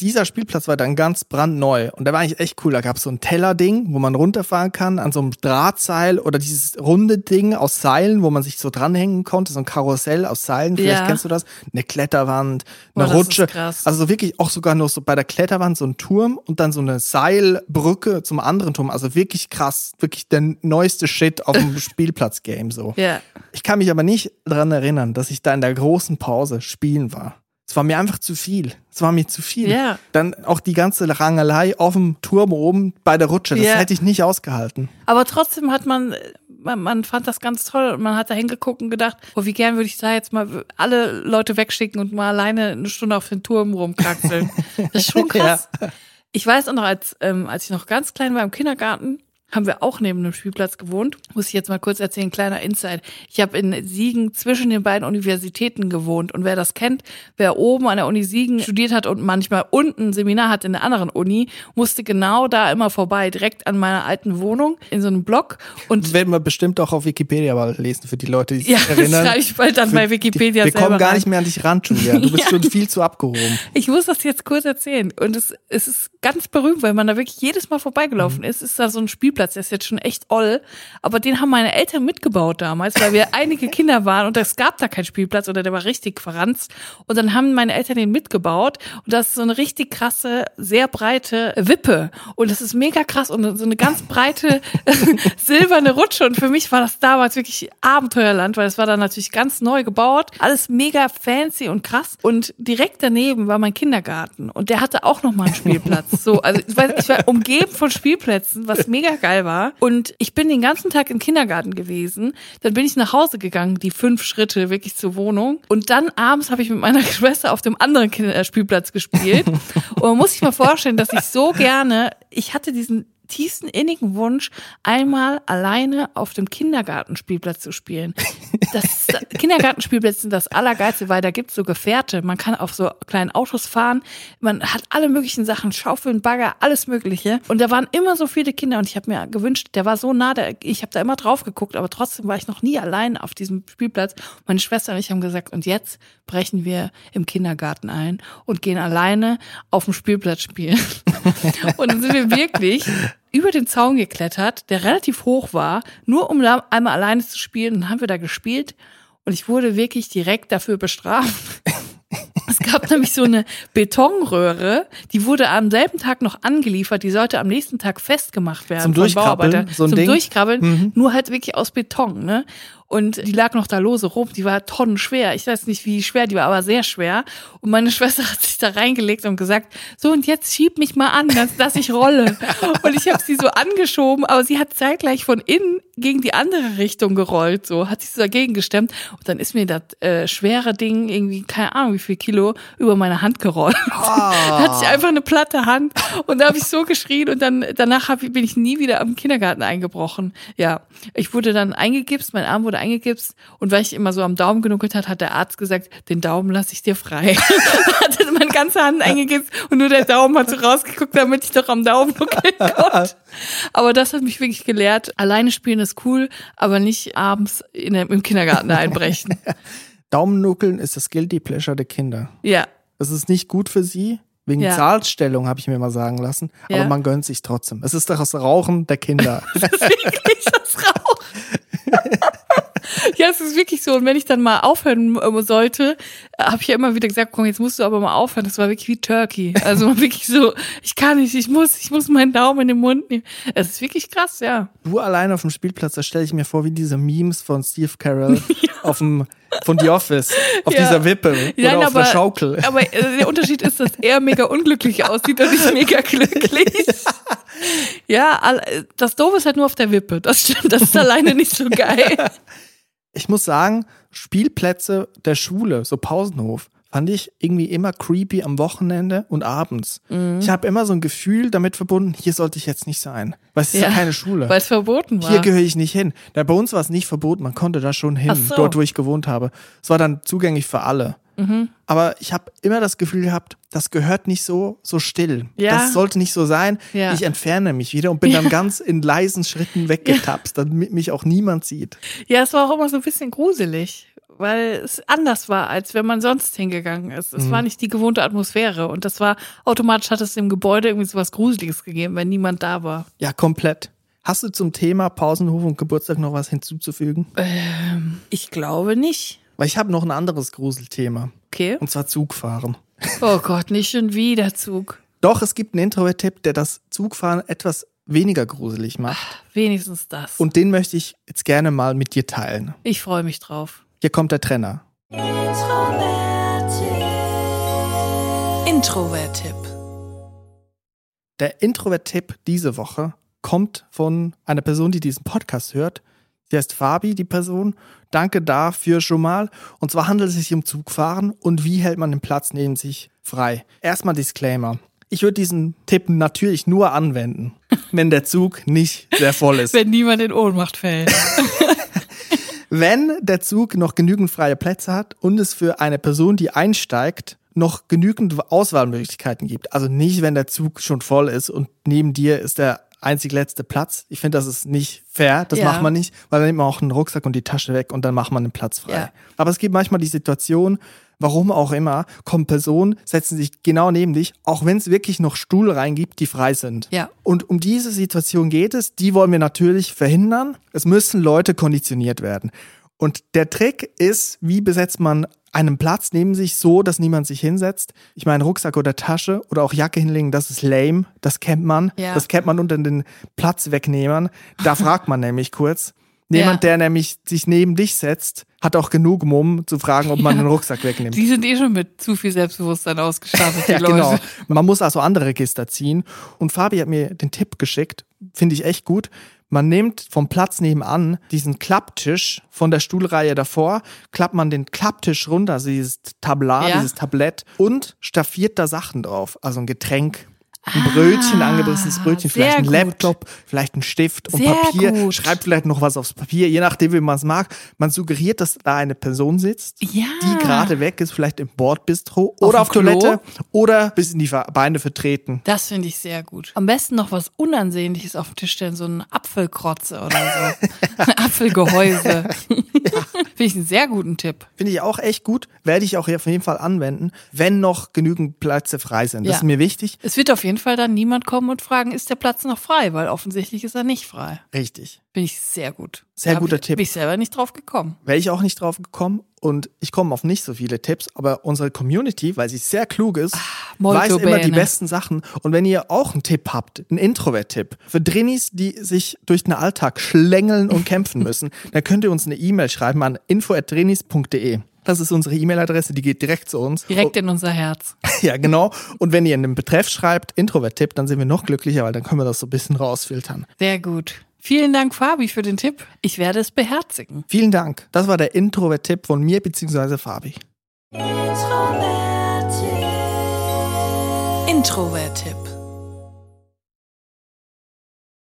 dieser Spielplatz war dann ganz brandneu und der war eigentlich echt cool. Da gab es so ein Tellerding, wo man runterfahren kann, an so einem Drahtseil oder dieses runde Ding aus Seilen, wo man sich so dranhängen konnte, so ein Karussell aus Seilen, vielleicht ja. kennst du das, eine Kletterwand, eine oh, Rutsche. Also wirklich auch sogar nur so bei der Kletterwand so ein Turm und dann so eine Seilbrücke zum anderen Turm. Also wirklich krass, wirklich der neueste Shit auf dem Spielplatz-Game so. Ja. Ich kann mich aber nicht dran erinnern, dass ich da in der großen Pause spielen war. Es war mir einfach zu viel. Es war mir zu viel. Yeah. Dann auch die ganze Rangelei auf dem Turm oben bei der Rutsche. Das yeah. hätte ich nicht ausgehalten. Aber trotzdem hat man, man, man fand das ganz toll und man hat da hingeguckt und gedacht, oh, wie gern würde ich da jetzt mal alle Leute wegschicken und mal alleine eine Stunde auf den Turm rumkraxeln. Das ist schon krass. Ja. Ich weiß auch noch, als, ähm, als ich noch ganz klein war im Kindergarten, haben wir auch neben einem Spielplatz gewohnt. Muss ich jetzt mal kurz erzählen, kleiner Insight. Ich habe in Siegen zwischen den beiden Universitäten gewohnt. Und wer das kennt, wer oben an der Uni Siegen studiert hat und manchmal unten ein Seminar hat in der anderen Uni, musste genau da immer vorbei, direkt an meiner alten Wohnung, in so einem Block. Und das werden wir bestimmt auch auf Wikipedia mal lesen, für die Leute, die sich ja, erinnern. Ja, das schreibe ich bald an bei Wikipedia die, wir selber. Wir kommen gar nicht mehr an dich ran, Julia. Du bist ja. schon viel zu abgehoben. Ich muss das jetzt kurz erzählen. Und es, es ist ganz berühmt, weil man da wirklich jedes Mal vorbeigelaufen mhm. ist, ist da so ein Spielplatz. Der ist jetzt schon echt oll, aber den haben meine Eltern mitgebaut damals, weil wir einige Kinder waren und es gab da keinen Spielplatz oder der war richtig verranzt und dann haben meine Eltern den mitgebaut und das ist so eine richtig krasse, sehr breite Wippe und das ist mega krass und so eine ganz breite silberne Rutsche und für mich war das damals wirklich Abenteuerland, weil es war dann natürlich ganz neu gebaut, alles mega fancy und krass und direkt daneben war mein Kindergarten und der hatte auch nochmal einen Spielplatz. So, also ich weiß, ich war umgeben von Spielplätzen, was mega geil war. Und ich bin den ganzen Tag im Kindergarten gewesen. Dann bin ich nach Hause gegangen, die fünf Schritte wirklich zur Wohnung. Und dann abends habe ich mit meiner Schwester auf dem anderen Kinderspielplatz gespielt. Und man muss sich mal vorstellen, dass ich so gerne, ich hatte diesen tiefsten innigen Wunsch, einmal alleine auf dem Kindergartenspielplatz zu spielen. Das Kindergartenspielplätze sind das Allergeilste, weil da gibt's so Gefährte. Man kann auf so kleinen Autos fahren. Man hat alle möglichen Sachen, Schaufeln, Bagger, alles Mögliche. Und da waren immer so viele Kinder und ich habe mir gewünscht, der war so nah, der, ich habe da immer drauf geguckt, aber trotzdem war ich noch nie allein auf diesem Spielplatz. Meine Schwester und ich haben gesagt, und jetzt brechen wir im Kindergarten ein und gehen alleine auf dem Spielplatz spielen. Und dann sind wir wirklich über den Zaun geklettert, der relativ hoch war, nur um da einmal alleine zu spielen. Und dann haben wir da gespielt und ich wurde wirklich direkt dafür bestraft. Es gab nämlich so eine Betonröhre, die wurde am selben Tag noch angeliefert, die sollte am nächsten Tag festgemacht werden. Zum Durchkrabbeln, so ein Zum Ding. Durchkrabbeln, mhm. nur halt wirklich aus Beton, ne? Und die lag noch da lose rum, die war tonnenschwer. Ich weiß nicht, wie schwer die war, aber sehr schwer. Und meine Schwester hat sich da reingelegt und gesagt, so und jetzt schieb mich mal an, dass, dass ich rolle. Und ich habe sie so angeschoben, aber sie hat zeitgleich von innen gegen die andere Richtung gerollt, so hat sich so dagegen gestemmt. Und dann ist mir das äh, schwere Ding irgendwie, keine Ahnung wie viel Kilo, über meine Hand gerollt. Oh. Da hatte ich einfach eine platte Hand und da habe ich so geschrien und dann danach hab, bin ich nie wieder am Kindergarten eingebrochen. Ja, ich wurde dann eingegipst, mein Arm wurde eingegipst und weil ich immer so am Daumen genuckelt hat, hat der Arzt gesagt, den Daumen lasse ich dir frei. Hat meine ganze Hand eingegipst und nur der Daumen hat so rausgeguckt, damit ich doch am Daumen nuckeln konnte. Aber das hat mich wirklich gelehrt, alleine spielen ist cool, aber nicht abends in der, im Kindergarten einbrechen. Daumennuckeln ist das Guilty Pleasure der Kinder. Ja. Das ist nicht gut für sie. Wegen ja. Zahnstellung, habe ich mir mal sagen lassen. Ja. Aber man gönnt sich trotzdem. Es ist doch das Rauchen der Kinder. Das ist wirklich das Rauchen. Ja, es ist wirklich so. Und wenn ich dann mal aufhören sollte, habe ich ja immer wieder gesagt, komm, jetzt musst du aber mal aufhören. Das war wirklich wie Turkey. Also wirklich so, ich kann nicht, ich muss, ich muss meinen Daumen in den Mund nehmen. Es ist wirklich krass, ja. Du allein auf dem Spielplatz, da stelle ich mir vor, wie diese Memes von Steve Carell ja. auf dem, von The Office, auf ja. dieser Wippe oder Nein, auf aber, der Schaukel. Aber der Unterschied ist, dass er mega unglücklich aussieht und ich mega glücklich. Ja, das Doofe ist halt nur auf der Wippe. Das stimmt, das ist alleine nicht so geil. Ich muss sagen, Spielplätze der Schule, so Pausenhof, fand ich irgendwie immer creepy am Wochenende und abends. Mhm. Ich habe immer so ein Gefühl damit verbunden, hier sollte ich jetzt nicht sein. Weil es ist ja, ja keine Schule. Weil es verboten war. Hier gehöre ich nicht hin. Da bei uns war es nicht verboten, man konnte da schon hin, so. Dort wo ich gewohnt habe. Es war dann zugänglich für alle. Mhm. Aber ich habe immer das Gefühl gehabt, das gehört nicht so so still. Ja. Das sollte nicht so sein. Ja. Ich entferne mich wieder und bin ja. dann ganz in leisen Schritten weggetapst, ja. damit mich auch niemand sieht. Ja, es war auch immer so ein bisschen gruselig, weil es anders war, als wenn man sonst hingegangen ist. Es mhm. war nicht die gewohnte Atmosphäre und das war, automatisch hat es dem Gebäude irgendwie so was Gruseliges gegeben, wenn niemand da war. Ja, komplett. Hast du zum Thema Pausenhof und Geburtstag noch was hinzuzufügen? Ähm, ich glaube nicht. Weil ich habe noch ein anderes Gruselthema. Okay. Und zwar Zugfahren. Oh Gott, nicht schon wieder Zug. Doch, es gibt einen Introvert-Tipp, der das Zugfahren etwas weniger gruselig macht. Ach, wenigstens das. Und den möchte ich jetzt gerne mal mit dir teilen. Ich freue mich drauf. Hier kommt der Trenner. Introvert-Tipp. Introvert-Tipp. Der Introvert-Tipp diese Woche kommt von einer Person, die diesen Podcast hört. Sie heißt Fabi, die Person. Danke dafür schon mal. Und zwar handelt es sich um Zugfahren und wie hält man den Platz neben sich frei. Erstmal Disclaimer. Ich würde diesen Tipp natürlich nur anwenden, wenn der Zug nicht sehr voll ist. Wenn niemand in Ohnmacht fällt. Wenn der Zug noch genügend freie Plätze hat und es für eine Person, die einsteigt, noch genügend Auswahlmöglichkeiten gibt. Also nicht, wenn der Zug schon voll ist und neben dir ist der einzig letzte Platz. Ich finde, das ist nicht fair. Das ja. macht man nicht, weil dann nimmt man auch einen Rucksack und die Tasche weg und dann macht man den Platz frei. Ja. Aber es gibt manchmal die Situation, warum auch immer, kommen Personen, setzen sich genau neben dich, auch wenn es wirklich noch Stuhl reingibt, die frei sind. Ja. Und um diese Situation geht es. Die wollen wir natürlich verhindern. Es müssen Leute konditioniert werden. Und der Trick ist, wie besetzt man einen Platz neben sich so, dass niemand sich hinsetzt. Ich meine, Rucksack oder Tasche oder auch Jacke hinlegen, das ist lame. Das kennt man. Ja. Das kennt man unter den Platzwegnehmern. Da fragt man nämlich kurz. Jemand, ja. der nämlich sich neben dich setzt, hat auch genug Mumm zu fragen, ob man ja. den Rucksack wegnimmt. Die sind eh schon mit zu viel Selbstbewusstsein ausgestattet, die ja, Leute. Genau. Man muss also andere Register ziehen. Und Fabi hat mir den Tipp geschickt, finde ich echt gut. Man nimmt vom Platz nebenan diesen Klapptisch von der Stuhlreihe davor, klappt man den Klapptisch runter, also dieses Tablar, ja. dieses Tablett und staffiert da Sachen drauf, also ein Getränk. ein Brötchen, ah, angebrissenes Brötchen, vielleicht ein gut. Laptop, vielleicht ein Stift und sehr Papier. Gut. Schreibt vielleicht noch was aufs Papier, je nachdem, wie man es mag. Man suggeriert, dass da eine Person sitzt, ja. die gerade weg ist, vielleicht im Bordbistro auf oder auf Klo. Toilette oder bis in die Beine vertreten. Das finde ich sehr gut. Am besten noch was Unansehnliches auf den Tisch stellen, so eine Apfelkrotze oder so. Ein Apfelgehäuse. Ja. Finde ich einen sehr guten Tipp. Finde ich auch echt gut. Werde ich auch auf jeden Fall anwenden, wenn noch genügend Plätze frei sind. Das ja. ist mir wichtig. Es wird auf jeden Fall dann niemand kommen und fragen, ist der Platz noch frei? Weil offensichtlich ist er nicht frei. Richtig. Bin ich sehr gut. Sehr da guter ich, Tipp. Bin ich selber nicht drauf gekommen. Wäre ich auch nicht drauf gekommen. Und ich komme auf nicht so viele Tipps, aber unsere Community, weil sie sehr klug ist, ah, weiß immer bene. die besten Sachen. Und wenn ihr auch einen Tipp habt, einen Introvert-Tipp, für Drinis, die sich durch den Alltag schlängeln und kämpfen müssen, dann könnt ihr uns eine E-Mail schreiben an info at drinis punkt de. Das ist unsere E-Mail-Adresse, die geht direkt zu uns. Direkt in unser Herz. Ja, genau. Und wenn ihr in den Betreff schreibt, Introvert-Tipp, dann sind wir noch glücklicher, weil dann können wir das so ein bisschen rausfiltern. Sehr gut. Vielen Dank, Fabi, für den Tipp. Ich werde es beherzigen. Vielen Dank. Das war der Introvert-Tipp von mir bzw. Fabi. Introvert-Tipp. Introvert-Tipp.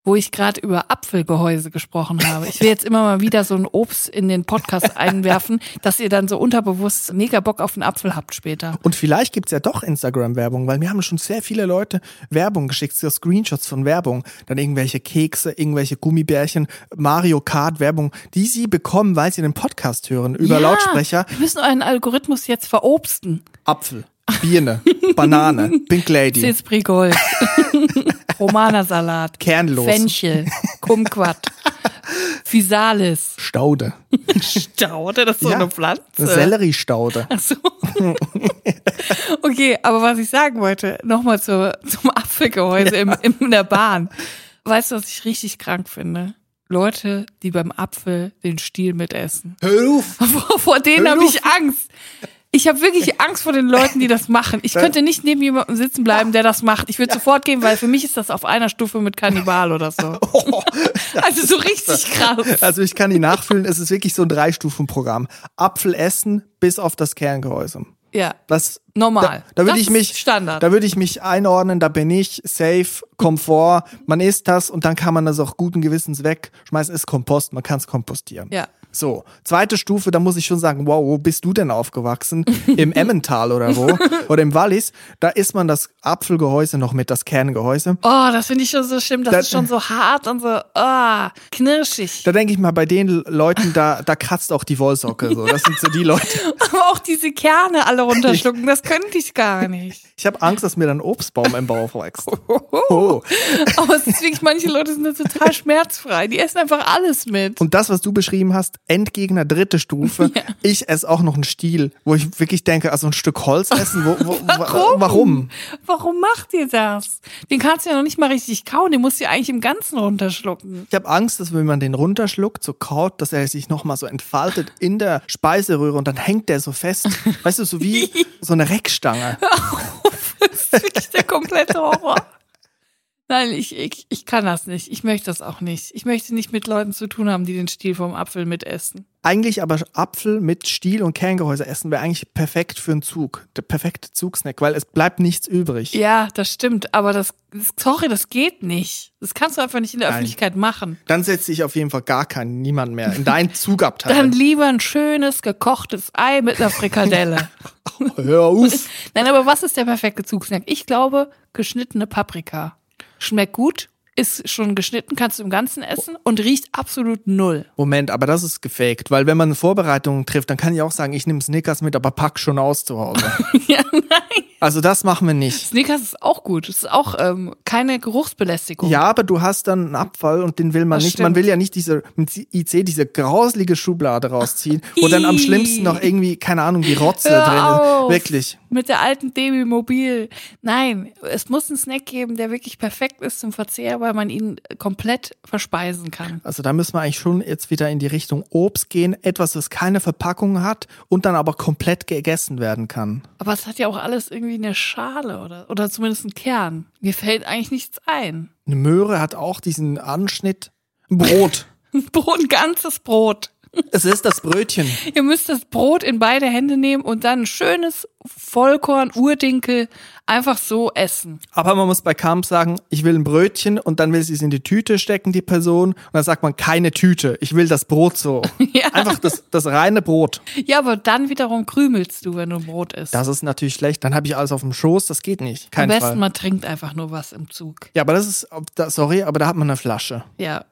Wo ich gerade über Apfelgehäuse gesprochen habe. Ich will jetzt immer mal wieder so ein Obst in den Podcast einwerfen, dass ihr dann so unterbewusst mega Bock auf einen Apfel habt später. Und vielleicht gibt's ja doch Instagram-Werbung, weil mir haben schon sehr viele Leute Werbung geschickt, so Screenshots von Werbung, dann irgendwelche Kekse, irgendwelche Gummibärchen, Mario Kart-Werbung, die sie bekommen, weil sie den Podcast hören über ja, Lautsprecher. Wir müssen euren Algorithmus jetzt verobsten. Apfel, Birne, Banane, Pink Lady. Zespri Gold. Romana-Salat, Kernlos, Fenchel, Kumquat, Physalis, Staude. Staude, das ist so ja, eine Pflanze. Sellerie-Staude. Ach so. Okay, aber was ich sagen wollte, nochmal zu, zum Apfelgehäuse ja. im, im, in der Bahn. Weißt du, was ich richtig krank finde? Leute, die beim Apfel den Stiel mitessen. Hör auf! Vor, vor denen habe ich Angst. Ich habe wirklich Angst vor den Leuten, die das machen. Ich könnte nicht neben jemandem sitzen bleiben, der das macht. Ich würde ja. sofort gehen, weil für mich ist das auf einer Stufe mit Kannibal oder so. Oh, also so richtig krass. Also ich kann die nachfühlen. Es ist wirklich so ein Drei-Stufen-Programm. Apfel essen bis auf das Kerngehäuse. Ja, das, normal. Da, da würde ich mich, Standard. Da würde ich mich einordnen, da bin ich safe, Komfort. Man isst das und dann kann man das auch guten Gewissens wegschmeißen. Ist Kompost, man kann es kompostieren. Ja. So, zweite Stufe, da muss ich schon sagen, wow, wo bist du denn aufgewachsen? Im Emmental oder wo? Oder im Wallis? Da isst man das Apfelgehäuse noch mit, das Kerngehäuse. Oh, das finde ich schon so schlimm, das da, ist schon so hart und so oh, knirschig. Da denke ich mal, bei den Leuten, da, da kratzt auch die Wollsocke. So. Das sind so die Leute. Aber auch diese Kerne alle runterschlucken, das könnte ich gar nicht. Ich habe Angst, dass mir dann Obstbaum im Bauch wächst. Oh. Aber es ist wirklich, manche Leute sind da total schmerzfrei, die essen einfach alles mit. Und das, was du beschrieben hast, Endgegner, dritte Stufe. Ja. Ich esse auch noch einen Stiel, wo ich wirklich denke, also ein Stück Holz essen, wo, wo, warum? warum? Warum macht ihr das? Den kannst du ja noch nicht mal richtig kauen, den musst du ja eigentlich im Ganzen runterschlucken. Ich habe Angst, dass wenn man den runterschluckt, so kaut, dass er sich nochmal so entfaltet in der Speiseröhre und dann hängt der so fest. Weißt du, so wie so eine Reckstange. Das ist wirklich der komplette Horror. Nein, ich, ich, ich kann das nicht. Ich möchte das auch nicht. Ich möchte nicht mit Leuten zu tun haben, die den Stiel vom Apfel mitessen. Eigentlich aber Apfel mit Stiel und Kerngehäuse essen wäre eigentlich perfekt für einen Zug. Der perfekte Zugsnack, weil es bleibt nichts übrig. Ja, das stimmt. Aber das, das sorry, das geht nicht. Das kannst du einfach nicht in der Nein. Öffentlichkeit machen. Dann setze ich auf jeden Fall gar keinen, niemand mehr in deinen Zugabteil. Dann lieber ein schönes, gekochtes Ei mit einer Frikadelle. Hör auf. Nein, aber was ist der perfekte Zugsnack? Ich glaube, geschnittene Paprika. Schmeckt gut, ist schon geschnitten, kannst du im Ganzen essen und riecht absolut null. Moment, aber das ist gefaked, weil wenn man eine Vorbereitung trifft, dann kann ich auch sagen, ich nehme Snickers mit, aber pack schon aus zu Hause. Ja, nein. Also das machen wir nicht. Snickers ist auch gut, es ist auch ähm, keine Geruchsbelästigung. Ja, aber du hast dann einen Abfall und den will man das nicht. Stimmt. Man will ja nicht diese mit I C diese grauslige Schublade rausziehen, wo dann am schlimmsten noch irgendwie, keine Ahnung, die Rotze Hör drin ist. Auf. Wirklich. Mit der alten Debi Mobil. Nein, es muss einen Snack geben, der wirklich perfekt ist zum Verzehr, weil man ihn komplett verspeisen kann. Also da müssen wir eigentlich schon jetzt wieder in die Richtung Obst gehen, etwas, das keine Verpackung hat und dann aber komplett gegessen werden kann. Aber es hat ja auch alles irgendwie wie eine Schale oder, oder zumindest ein Kern. Mir fällt eigentlich nichts ein. Eine Möhre hat auch diesen Anschnitt. Ein Brot. Ein Brot, ein ganzes Brot. Es ist das Brötchen. Ihr müsst das Brot in beide Hände nehmen und dann ein schönes Vollkorn-Urdinkel einfach so essen. Aber man muss bei Kamp sagen, ich will ein Brötchen, und dann will sie es in die Tüte stecken, die Person. Und dann sagt man, keine Tüte, ich will das Brot so. Ja. Einfach das, das reine Brot. Ja, aber dann wiederum krümelst du, wenn du ein Brot isst. Das ist natürlich schlecht. Dann habe ich alles auf dem Schoß, das geht nicht. Kein Am besten Fall. Man trinkt einfach nur was im Zug. Ja, aber das ist, sorry, aber da hat man eine Flasche. Ja.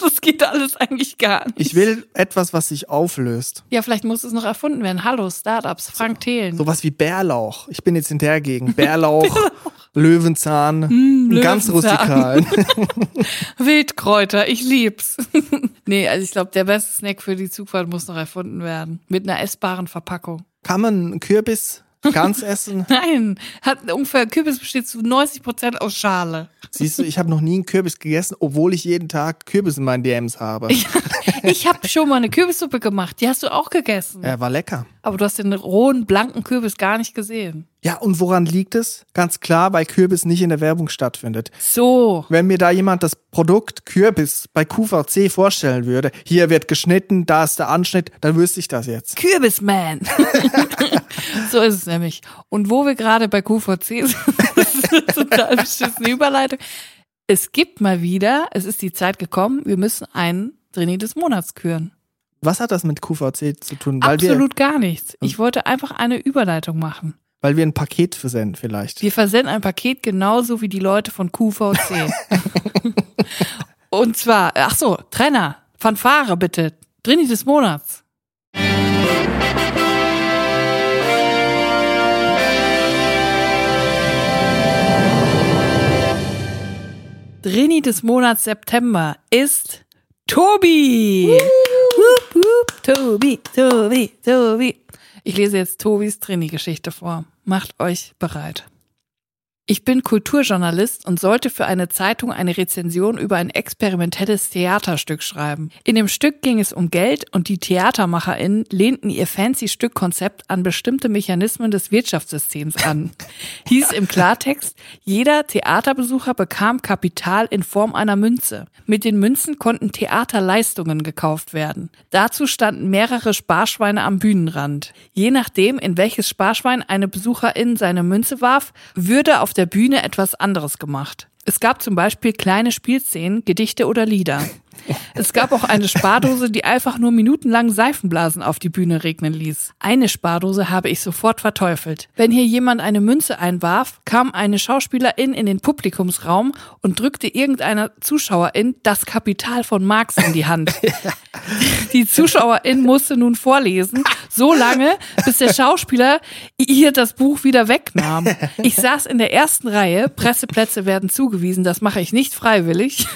Das geht alles eigentlich gar nicht. Ich will etwas, was sich auflöst. Ja, vielleicht muss es noch erfunden werden. Hallo, Startups, Frank Thelen. Sowas wie Bärlauch. Ich bin jetzt in der Gegend. Bärlauch, Bärlauch. Löwenzahn, mm, Löwenzahn, ganz rustikal. Wildkräuter, ich lieb's. Nee, also ich glaube, der beste Snack für die Zugfahrt muss noch erfunden werden. Mit einer essbaren Verpackung. Kann man einen Kürbis ganz essen? Nein, hat ungefähr, Kürbis besteht zu neunzig Prozent aus Schale. Siehst du, ich habe noch nie einen Kürbis gegessen, obwohl ich jeden Tag Kürbis in meinen D Ms habe. Ja, ich habe schon mal eine Kürbissuppe gemacht, die hast du auch gegessen. Ja, war lecker. Aber du hast den rohen, blanken Kürbis gar nicht gesehen. Ja, und woran liegt es? Ganz klar, weil Kürbis nicht in der Werbung stattfindet. So. Wenn mir da jemand das Produkt Kürbis bei Q V C vorstellen würde, hier wird geschnitten, da ist der Anschnitt, dann wüsste ich das jetzt. Kürbisman. So ist es nämlich. Und wo wir gerade bei Q V C sind, das ist eine total beschissene Überleitung. Es gibt mal wieder, es ist die Zeit gekommen, wir müssen einen Drini des Monats küren. Was hat das mit Q V C zu tun? Weil Absolut wir, gar nichts. Ich wollte einfach eine Überleitung machen. Weil wir ein Paket versenden vielleicht. Wir versenden ein Paket genauso wie die Leute von Q V C. Und zwar, ach so, Trainer, Fanfare bitte, Drini des Monats. Drini des Monats September ist Tobi. Wup, wup, Tobi, Tobi, Tobi. Ich lese jetzt Tobis Drini-Geschichte vor. Macht euch bereit. Ich bin Kulturjournalist und sollte für eine Zeitung eine Rezension über ein experimentelles Theaterstück schreiben. In dem Stück ging es um Geld und die TheatermacherInnen lehnten ihr fancy Stückkonzept an bestimmte Mechanismen des Wirtschaftssystems an. Hieß im Klartext, jeder Theaterbesucher bekam Kapital in Form einer Münze. Mit den Münzen konnten Theaterleistungen gekauft werden. Dazu standen mehrere Sparschweine am Bühnenrand. Je nachdem, in welches Sparschwein eine BesucherIn seine Münze warf, würde auf der Bühne etwas anderes gemacht. Es gab zum Beispiel kleine Spielszenen, Gedichte oder Lieder. Es gab auch eine Spardose, die einfach nur minutenlang Seifenblasen auf die Bühne regnen ließ. Eine Spardose habe ich sofort verteufelt. Wenn hier jemand eine Münze einwarf, kam eine Schauspielerin in den Publikumsraum und drückte irgendeiner Zuschauerin das Kapital von Marx in die Hand. Die Zuschauerin musste nun vorlesen, so lange, bis der Schauspieler ihr das Buch wieder wegnahm. Ich saß in der ersten Reihe, Presseplätze werden zugewiesen, das mache ich nicht freiwillig.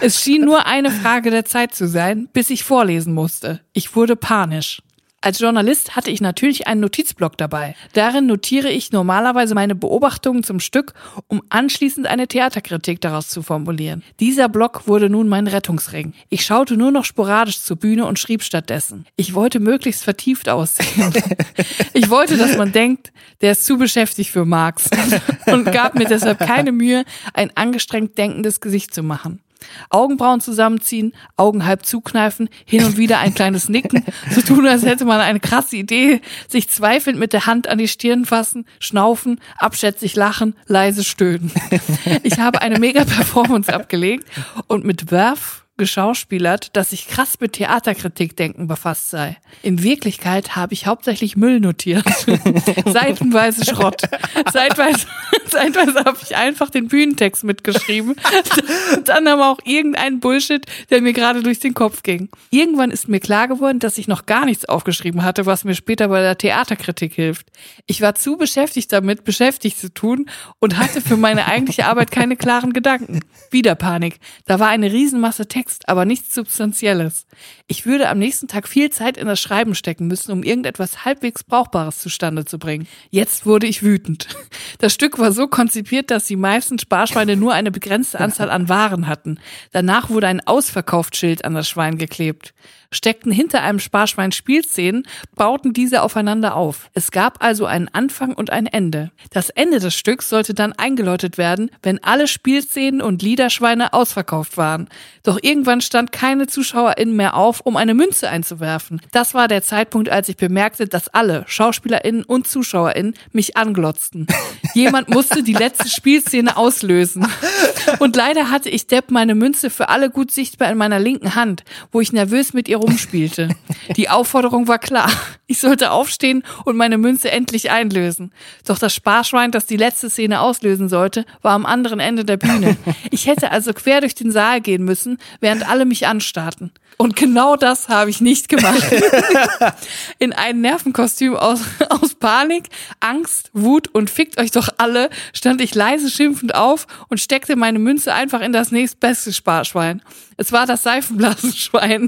Es schien nur eine Frage der Zeit zu sein, bis ich vorlesen musste. Ich wurde panisch. Als Journalist hatte ich natürlich einen Notizblock dabei. Darin notiere ich normalerweise meine Beobachtungen zum Stück, um anschließend eine Theaterkritik daraus zu formulieren. Dieser Block wurde nun mein Rettungsring. Ich schaute nur noch sporadisch zur Bühne und schrieb stattdessen. Ich wollte möglichst vertieft aussehen. Ich wollte, dass man denkt, der ist zu beschäftigt für Marx, und gab mir deshalb keine Mühe, ein angestrengt denkendes Gesicht zu machen. Augenbrauen zusammenziehen, Augen halb zukneifen, hin und wieder ein kleines Nicken, so tun, als hätte man eine krasse Idee, sich zweifelnd mit der Hand an die Stirn fassen, schnaufen, abschätzig lachen, leise stöhnen. Ich habe eine mega Performance abgelegt und mit Werf geschauspielert, dass ich krass mit Theaterkritikdenken befasst sei. In Wirklichkeit habe ich hauptsächlich Müll notiert. Seitenweise Schrott. Seitenweise, seitenweise habe ich einfach den Bühnentext mitgeschrieben. Dann aber auch irgendeinen Bullshit, der mir gerade durch den Kopf ging. Irgendwann ist mir klar geworden, dass ich noch gar nichts aufgeschrieben hatte, was mir später bei der Theaterkritik hilft. Ich war zu beschäftigt damit, beschäftigt zu tun, und hatte für meine eigentliche Arbeit keine klaren Gedanken. Wieder Panik. Da war eine Riesenmasse Text, aber nichts Substanzielles. Ich würde am nächsten Tag viel Zeit in das Schreiben stecken müssen, um irgendetwas halbwegs Brauchbares zustande zu bringen. Jetzt wurde ich wütend. Das Stück war so konzipiert, dass die meisten Sparschweine nur eine begrenzte Anzahl an Waren hatten. Danach wurde ein Ausverkauft-Schild an das Schwein geklebt. steckten hinter einem Sparschwein Spielszenen, bauten diese aufeinander auf. Es gab also einen Anfang und ein Ende. Das Ende des Stücks sollte dann eingeläutet werden, wenn alle Spielszenen und Liederschweine ausverkauft waren. Doch irgendwann stand keine ZuschauerInnen mehr auf, um eine Münze einzuwerfen. Das war der Zeitpunkt, als ich bemerkte, dass alle, SchauspielerInnen und ZuschauerInnen, mich anglotzten. Jemand musste die letzte Spielszene auslösen. Und leider hatte ich Depp meine Münze für alle gut sichtbar in meiner linken Hand, wo ich nervös mit ihr rumspielte. Die Aufforderung war klar. Ich sollte aufstehen und meine Münze endlich einlösen. Doch das Sparschwein, das die letzte Szene auslösen sollte, war am anderen Ende der Bühne. Ich hätte also quer durch den Saal gehen müssen, während alle mich anstarrten. Und genau das habe ich nicht gemacht. In einem Nervenkostüm aus, aus Panik, Angst, Wut und fickt euch doch alle, stand ich leise schimpfend auf und steckte meine Münze einfach in das nächstbeste Sparschwein. Es war das Seifenblasenschwein.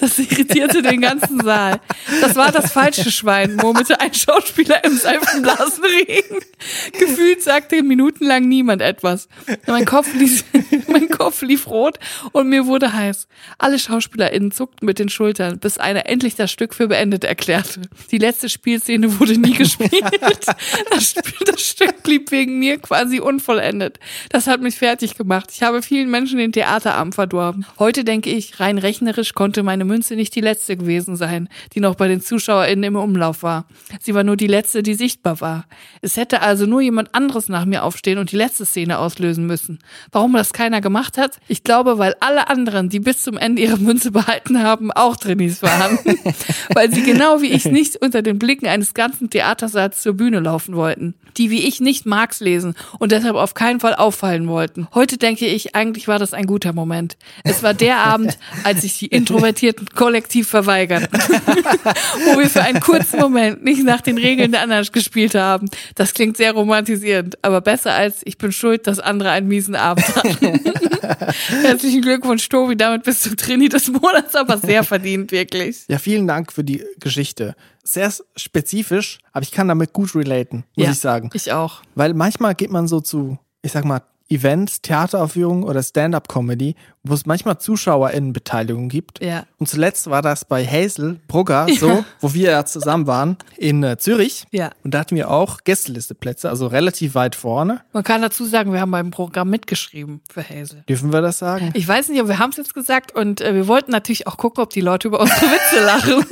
Das irritierte den ganzen Saal. Das war das falsche Schwein, murmelte ein Schauspieler im Seifenblasenregen. Gefühlt sagte minutenlang niemand etwas. Mein Kopf ließ, mein Kopf lief rot und mir wurde heiß. Alle SchauspielerInnen zuckten mit den Schultern, bis einer endlich das Stück für beendet erklärte. Die letzte Spielszene wurde nie gespielt. Das, das Stück blieb wegen mir quasi unvollendet. Das hat mich fertig gemacht. Ich habe vielen Menschen den Theaterabend verdorben. Heute denke ich, rein rechnerisch konnte meine Münze nicht die letzte gewesen sein, die noch bei den ZuschauerInnen im Umlauf war. Sie war nur die letzte, die sichtbar war. Es hätte also nur jemand anderes nach mir aufstehen und die letzte Szene auslösen müssen. Warum das keiner gemacht hat? Ich glaube, weil alle anderen, die bis zum Ende ihre Münze behalten haben, auch Drinis waren. Weil sie genau wie ich nicht unter den Blicken eines ganzen Theatersaals zur Bühne laufen wollten. Die wie ich nicht Marx lesen und deshalb auf keinen Fall auffallen wollten. Heute denke ich, eigentlich war das ein guter Moment. Es war der Abend, als sich die Introvertierten kollektiv verweigerten, wo wir für einen kurzen Moment nicht nach den Regeln der anderen gespielt haben. Das klingt sehr romantisierend, aber besser als ich bin schuld, dass andere einen miesen Abend hatten. Herzlichen Glückwunsch, Tobi, damit bist du Trini des Monats, aber sehr verdient, wirklich. Ja, vielen Dank für die Geschichte. Sehr spezifisch, aber ich kann damit gut relaten, muss ja, ich sagen. Ich auch. Weil manchmal geht man so zu, ich sag mal, Events, Theateraufführungen oder Stand-Up-Comedy, wo es manchmal ZuschauerInnen-Beteiligung gibt. Ja. Und zuletzt war das bei Hazel Brugger ja. so, wo wir ja zusammen waren in äh, Zürich. Ja. Und da hatten wir auch Gästelisteplätze, also relativ weit vorne. Man kann dazu sagen, wir haben beim Programm mitgeschrieben für Hazel. Dürfen wir das sagen? Ich weiß nicht, aber wir haben es jetzt gesagt und äh, wir wollten natürlich auch gucken, ob die Leute über unsere Witze lachen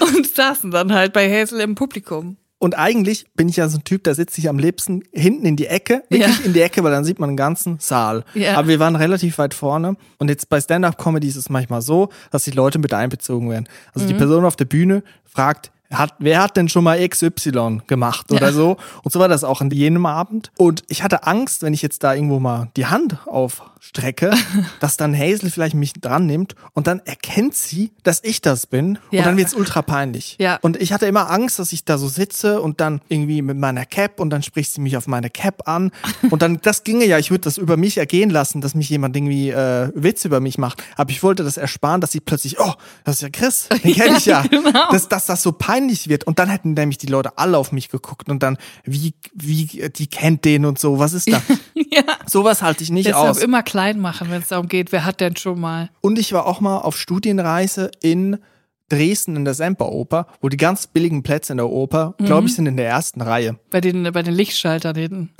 und saßen dann halt bei Hazel im Publikum. Und eigentlich bin ich ja so ein Typ, da sitze ich am liebsten hinten in die Ecke, wirklich ja. in die Ecke, weil dann sieht man den ganzen Saal. Ja. Aber wir waren relativ weit vorne und jetzt bei Stand-Up-Comedy ist es manchmal so, dass die Leute mit einbezogen werden. Also mhm. die Person auf der Bühne fragt, hat, wer hat denn schon mal X Y gemacht oder ja. so? Und so war das auch an jenem Abend. Und ich hatte Angst, wenn ich jetzt da irgendwo mal die Hand aufstrecke, dass dann Hazel vielleicht mich dran nimmt und dann erkennt sie, dass ich das bin ja. und dann wird's ultra peinlich. Ja. Und ich hatte immer Angst, dass ich da so sitze und dann irgendwie mit meiner Cap und dann spricht sie mich auf meine Cap an und dann, das ginge ja, ich würde das über mich ergehen lassen, dass mich jemand irgendwie äh, Witz über mich macht. Aber ich wollte das ersparen, dass sie plötzlich, oh, das ist ja Chris, den kenne ja, ich ja. Genau. Dass, dass das so peinlich wird. Und dann hätten nämlich die Leute alle auf mich geguckt und dann, wie, wie, die kennt den und so, was ist da? ja. Sowas halte ich nicht Deshalb aus. Immer klein machen, wenn es darum geht, wer hat denn schon mal? Und ich war auch mal auf Studienreise in Dresden in der Semperoper, wo die ganz billigen Plätze in der Oper, mhm. glaube ich, sind in der ersten Reihe. Bei den, bei den Lichtschaltern hinten.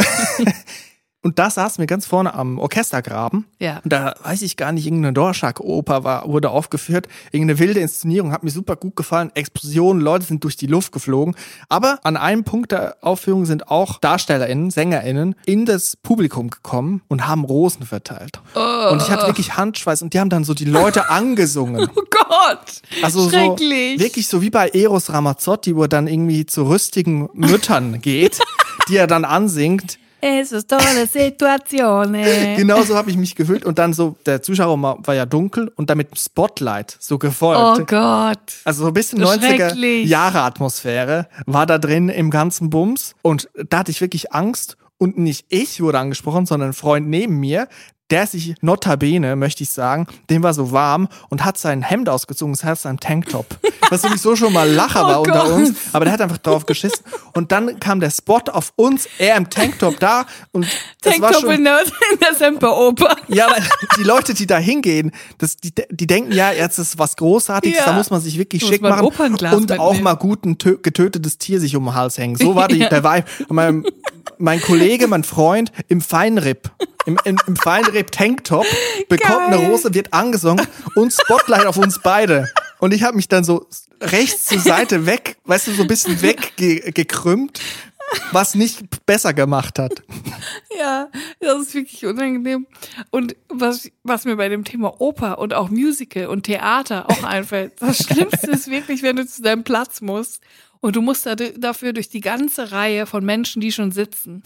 Und da saßen wir ganz vorne am Orchestergraben. Ja. Und da weiß ich gar nicht, irgendeine Dorschak-Oper war, wurde aufgeführt. Irgendeine wilde Inszenierung, hat mir super gut gefallen. Explosionen, Leute sind durch die Luft geflogen. Aber an einem Punkt der Aufführung sind auch DarstellerInnen, SängerInnen in das Publikum gekommen und haben Rosen verteilt. Oh. Und ich hatte wirklich Handschweiß und die haben dann so die Leute angesungen. Oh Gott, also schrecklich. So, wirklich so wie bei Eros Ramazzotti, wo er dann irgendwie zu rüstigen Müttern geht, die er dann ansingt. Es ist tolle Situation. Genau so habe ich mich gefühlt. Und dann so, der Zuschauer war ja dunkel und dann mit dem Spotlight so gefolgt. Oh Gott. Also so ein bisschen neunziger-Jahre-Atmosphäre war da drin im ganzen Bums. Und da hatte ich wirklich Angst. Und nicht ich wurde angesprochen, sondern ein Freund neben mir, der ist sich, notabene, möchte ich sagen, dem war so warm und hat sein Hemd ausgezogen, das heißt sein Tanktop. Was nämlich so schon mal Lacher war oh unter Gott. uns, aber der hat einfach drauf geschissen. Und dann kam der Spot auf uns, er im Tanktop da. Und das Tanktop war schon, in der, der Semperoper. Ja, weil die Leute, die da hingehen, das, die, die denken ja, jetzt ist was Großartiges, ja. da muss man sich wirklich muss schick machen. Und auch nehmen. mal gut ein tö- getötetes Tier sich um den Hals hängen. So war die, ja. der war mein, mein Kollege, mein Freund im Feinripp. Im, im, im Feinripp-Tanktop bekommt Geil. eine Rose, wird angesungen und Spotlight auf uns beide. Und ich habe mich dann so rechts zur Seite weg, weißt du, so ein bisschen weggekrümmt, was nicht besser gemacht hat. Ja, das ist wirklich unangenehm. Und was, was mir bei dem Thema Oper und auch Musical und Theater auch einfällt, das Schlimmste ist wirklich, wenn du zu deinem Platz musst und du musst dafür durch die ganze Reihe von Menschen, die schon sitzen.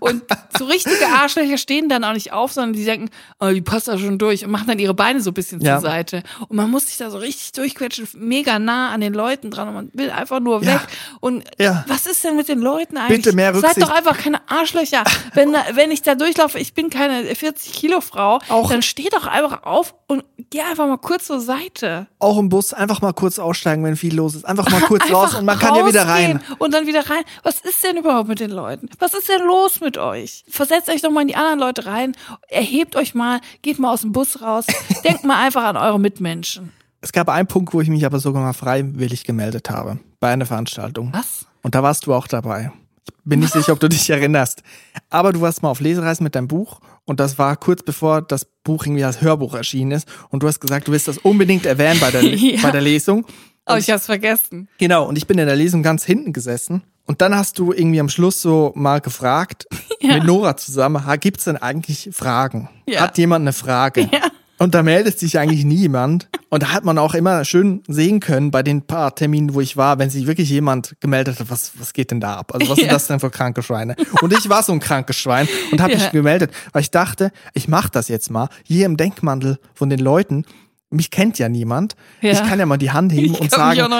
Und so richtige Arschlöcher stehen dann auch nicht auf, sondern die denken, oh, die passt da schon durch und machen dann ihre Beine so ein bisschen ja. zur Seite. Und man muss sich da so richtig durchquetschen, mega nah an den Leuten dran und man will einfach nur weg. Ja. Und ja. was ist denn mit den Leuten eigentlich? Bitte mehr Rücksicht. Seid doch einfach keine Arschlöcher. Wenn, da, wenn ich da durchlaufe, ich bin keine vierzig-Kilo-Frau, auch dann steh doch einfach auf und geh einfach mal kurz zur Seite. Auch im Bus einfach mal kurz aussteigen, wenn viel los ist. Einfach mal kurz einfach raus und man kann ja wieder rein. Und dann wieder rein. Was ist denn überhaupt mit den Leuten? Was ist denn los mit Mit euch. Versetzt euch doch mal in die anderen Leute rein, erhebt euch mal, geht mal aus dem Bus raus, denkt mal einfach an eure Mitmenschen. Es gab einen Punkt, wo ich mich aber sogar mal freiwillig gemeldet habe, bei einer Veranstaltung. Was? Und da warst du auch dabei. Ich bin nicht sicher, ob du dich erinnerst. Aber du warst mal auf Lesereisen mit deinem Buch und das war kurz bevor das Buch irgendwie als Hörbuch erschienen ist und du hast gesagt, du willst das unbedingt erwähnen bei der, ja. bei der Lesung. Oh, ich hab's vergessen. Genau, und ich bin in der Lesung ganz hinten gesessen. Und dann hast du irgendwie am Schluss so mal gefragt, ja. mit Nora zusammen, gibt's denn eigentlich Fragen? Ja. Hat jemand eine Frage? Ja. Und da meldet sich eigentlich niemand. Und da hat man auch immer schön sehen können bei den paar Terminen, wo ich war, wenn sich wirklich jemand gemeldet hat, was was geht denn da ab? Also was ja. sind das denn für kranke Schweine? Und ich war so ein krankes Schwein und habe ja. mich gemeldet, weil ich dachte, ich mach das jetzt mal hier im Denkmantel von den Leuten. Mich kennt ja niemand. Ja. Ich kann ja mal die Hand heben ich und sagen,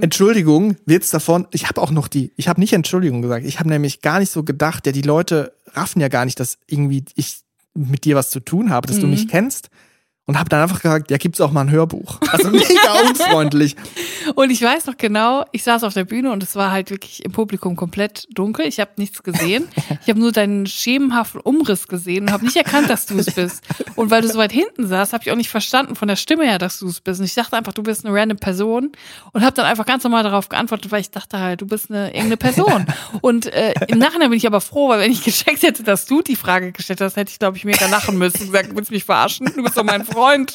Entschuldigung, wird's davon, ich habe auch noch die, ich habe nicht Entschuldigung gesagt, ich habe nämlich gar nicht so gedacht, ja, die Leute raffen ja gar nicht, dass irgendwie ich mit dir was zu tun habe, dass mhm. du mich kennst. Und habe dann einfach gesagt, ja, gibt's auch mal ein Hörbuch. Also mega unfreundlich. Und ich weiß noch genau, ich saß auf der Bühne und es war halt wirklich im Publikum komplett dunkel. Ich habe nichts gesehen. Ich habe nur deinen schemenhaften Umriss gesehen und habe nicht erkannt, dass du es bist. Und weil du so weit hinten saßt, habe ich auch nicht verstanden von der Stimme her, dass du es bist. Und ich dachte einfach, du bist eine random Person und habe dann einfach ganz normal darauf geantwortet, weil ich dachte halt, du bist eine irgendeine Person. Und äh, im Nachhinein bin ich aber froh, weil wenn ich gecheckt hätte, dass du die Frage gestellt hast, hätte ich, glaube ich, mega lachen müssen. Und gesagt, willst du mich verarschen? Du bist doch mein Freund. Freund.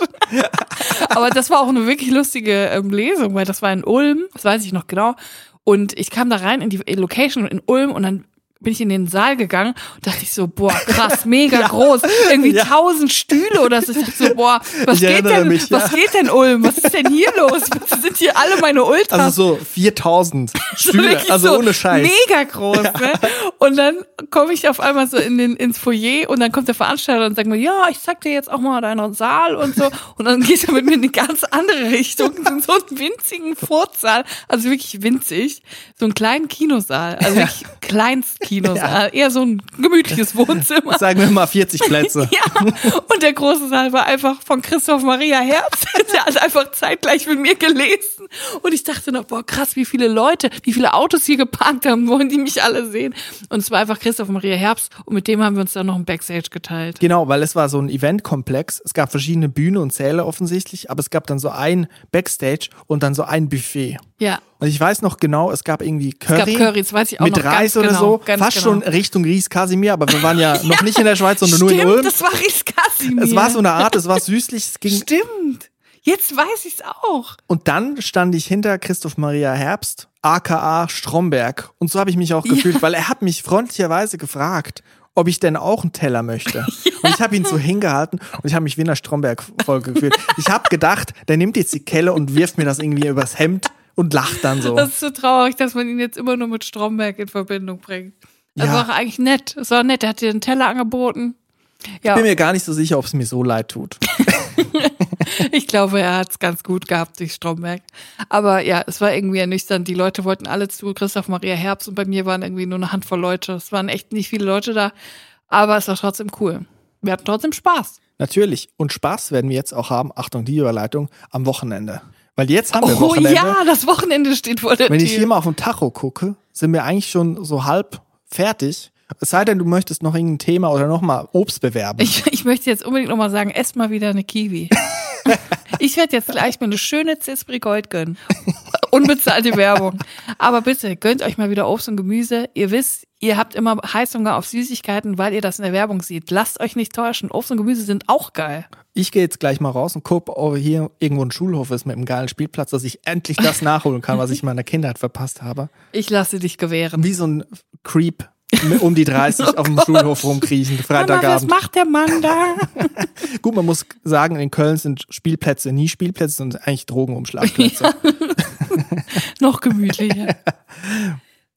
Aber das war auch eine wirklich lustige ähm, Lesung, weil das war in Ulm, das weiß ich noch genau. Und ich kam da rein in die Location in Ulm und dann bin ich in den Saal gegangen und dachte ich so, boah, krass, mega ja. groß. Irgendwie ja. tausend Stühle oder so. Ich dachte so, boah, was ich geht denn, mich, ja. was geht denn Ulm? Was ist denn hier los? Was sind hier alle meine Ultras? Also so viertausend Stühle, so also so ohne Scheiß. Mega groß, ja. ne? Und dann komme ich auf einmal so in den, ins Foyer und dann kommt der Veranstalter und sagt mir, ja, ich zeig dir jetzt auch mal deinen Saal und so. Und dann geht er mit mir in eine ganz andere Richtung, in so einen winzigen Vorsaal. Also wirklich winzig. So einen kleinen Kinosaal. Also wirklich ja. kleinst Kinosaal. Ja. Eher so ein gemütliches Wohnzimmer. Sagen wir mal vierzig Plätze. Ja, und der große Saal war einfach von Christoph Maria Herbst. Der hat einfach zeitgleich mit mir gelesen. Und ich dachte noch, boah, krass, wie viele Leute, wie viele Autos hier geparkt haben, wollen die mich alle sehen. Und es war einfach Christoph Maria Herbst. Und mit dem haben wir uns dann noch ein Backstage geteilt. Genau, weil es war so ein Eventkomplex. Es gab verschiedene Bühne und Säle offensichtlich. Aber es gab dann so ein Backstage und dann so ein Buffet. Ja. Und ich weiß noch genau, es gab irgendwie Curry, es gab Curry, das weiß ich auch mit noch Reis ganz oder genau, so, ganz fast genau. schon Richtung Ries Casimir, aber wir waren ja, ja noch nicht in der Schweiz, sondern stimmt, nur in Ulm. Das war Ries Casimir. Es war so eine Art, es war süßlich, es ging. Stimmt, jetzt weiß ich es auch. Und dann stand ich hinter Christoph Maria Herbst, aka Stromberg. Und so habe ich mich auch gefühlt, ja. weil er hat mich freundlicherweise gefragt, ob ich denn auch einen Teller möchte. Ja. Und ich habe ihn so hingehalten und ich habe mich wie in der Stromberg-Folge gefühlt. Ich habe gedacht, der nimmt jetzt die Kelle und wirft mir das irgendwie übers Hemd. Und lacht dann so. Das ist so traurig, dass man ihn jetzt immer nur mit Stromberg in Verbindung bringt. Das ja. war eigentlich nett. Das war nett. Er hat dir einen Teller angeboten. Ja. Ich bin mir gar nicht so sicher, ob es mir so leid tut. Ich glaube, er hat es ganz gut gehabt durch Stromberg. Aber ja, es war irgendwie ernüchternd. Die Leute wollten alle zu Christoph Maria Herbst und bei mir waren irgendwie nur eine Handvoll Leute. Es waren echt nicht viele Leute da, aber es war trotzdem cool. wir hatten trotzdem Spaß. Natürlich. Und Spaß werden wir jetzt auch haben, Achtung, die Überleitung, am Wochenende. Weil jetzt haben wir oh, Wochenende. Oh ja, das Wochenende steht vor der Tür. Wenn ich hier mal auf den Tacho gucke, sind wir eigentlich schon so halb fertig. Es sei denn, du möchtest noch irgendein Thema oder nochmal Obst bewerben. Ich, ich möchte jetzt unbedingt nochmal sagen, esst mal wieder eine Kiwi. Ich werde jetzt gleich mir eine schöne Zespri Gold gönnen. Unbezahlte Werbung. Aber bitte, gönnt euch mal wieder Obst und Gemüse. Ihr wisst, ihr habt immer Heißhunger auf Süßigkeiten, weil ihr das in der Werbung seht. Lasst euch nicht täuschen. Obst und Gemüse sind auch geil. Ich gehe jetzt gleich mal raus und gucke, ob hier irgendwo ein Schulhof ist mit einem geilen Spielplatz, dass ich endlich das nachholen kann, was ich in meiner Kindheit verpasst habe. Ich lasse dich gewähren. Wie so ein Creep. Um die dreißig oh auf dem Gott. Schulhof rumkriechen, Freitagabend. Mama, was macht der Mann da? Gut, man muss sagen, in Köln sind Spielplätze nie Spielplätze, sondern eigentlich Drogenumschlagplätze. Ja. Noch gemütlicher.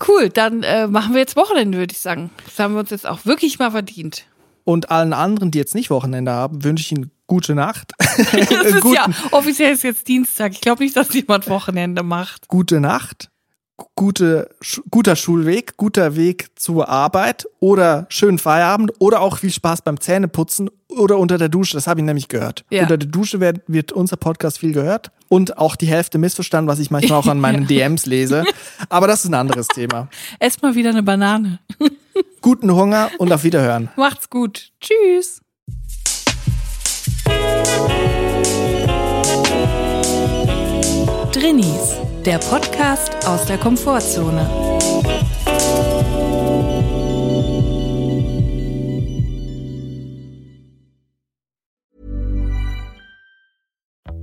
Cool, dann äh, machen wir jetzt Wochenende, würde ich sagen. Das haben wir uns jetzt auch wirklich mal verdient. Und allen anderen, die jetzt nicht Wochenende haben, wünsche ich Ihnen gute Nacht. Ist ja, offiziell ist jetzt Dienstag. Ich glaube nicht, dass jemand Wochenende macht. Gute Nacht. Gute, sch- guter Schulweg, guter Weg zur Arbeit oder schönen Feierabend oder auch viel Spaß beim Zähneputzen oder unter der Dusche. Das habe ich nämlich gehört. Ja. Unter der Dusche wird, wird unser Podcast viel gehört und auch die Hälfte missverstanden, was ich manchmal auch an meinen ja. D Ms lese. Aber das ist ein anderes Thema. Esst mal wieder eine Banane. Guten Hunger und auf Wiederhören. Macht's gut. Tschüss. Drinis. Der Podcast aus der Komfortzone.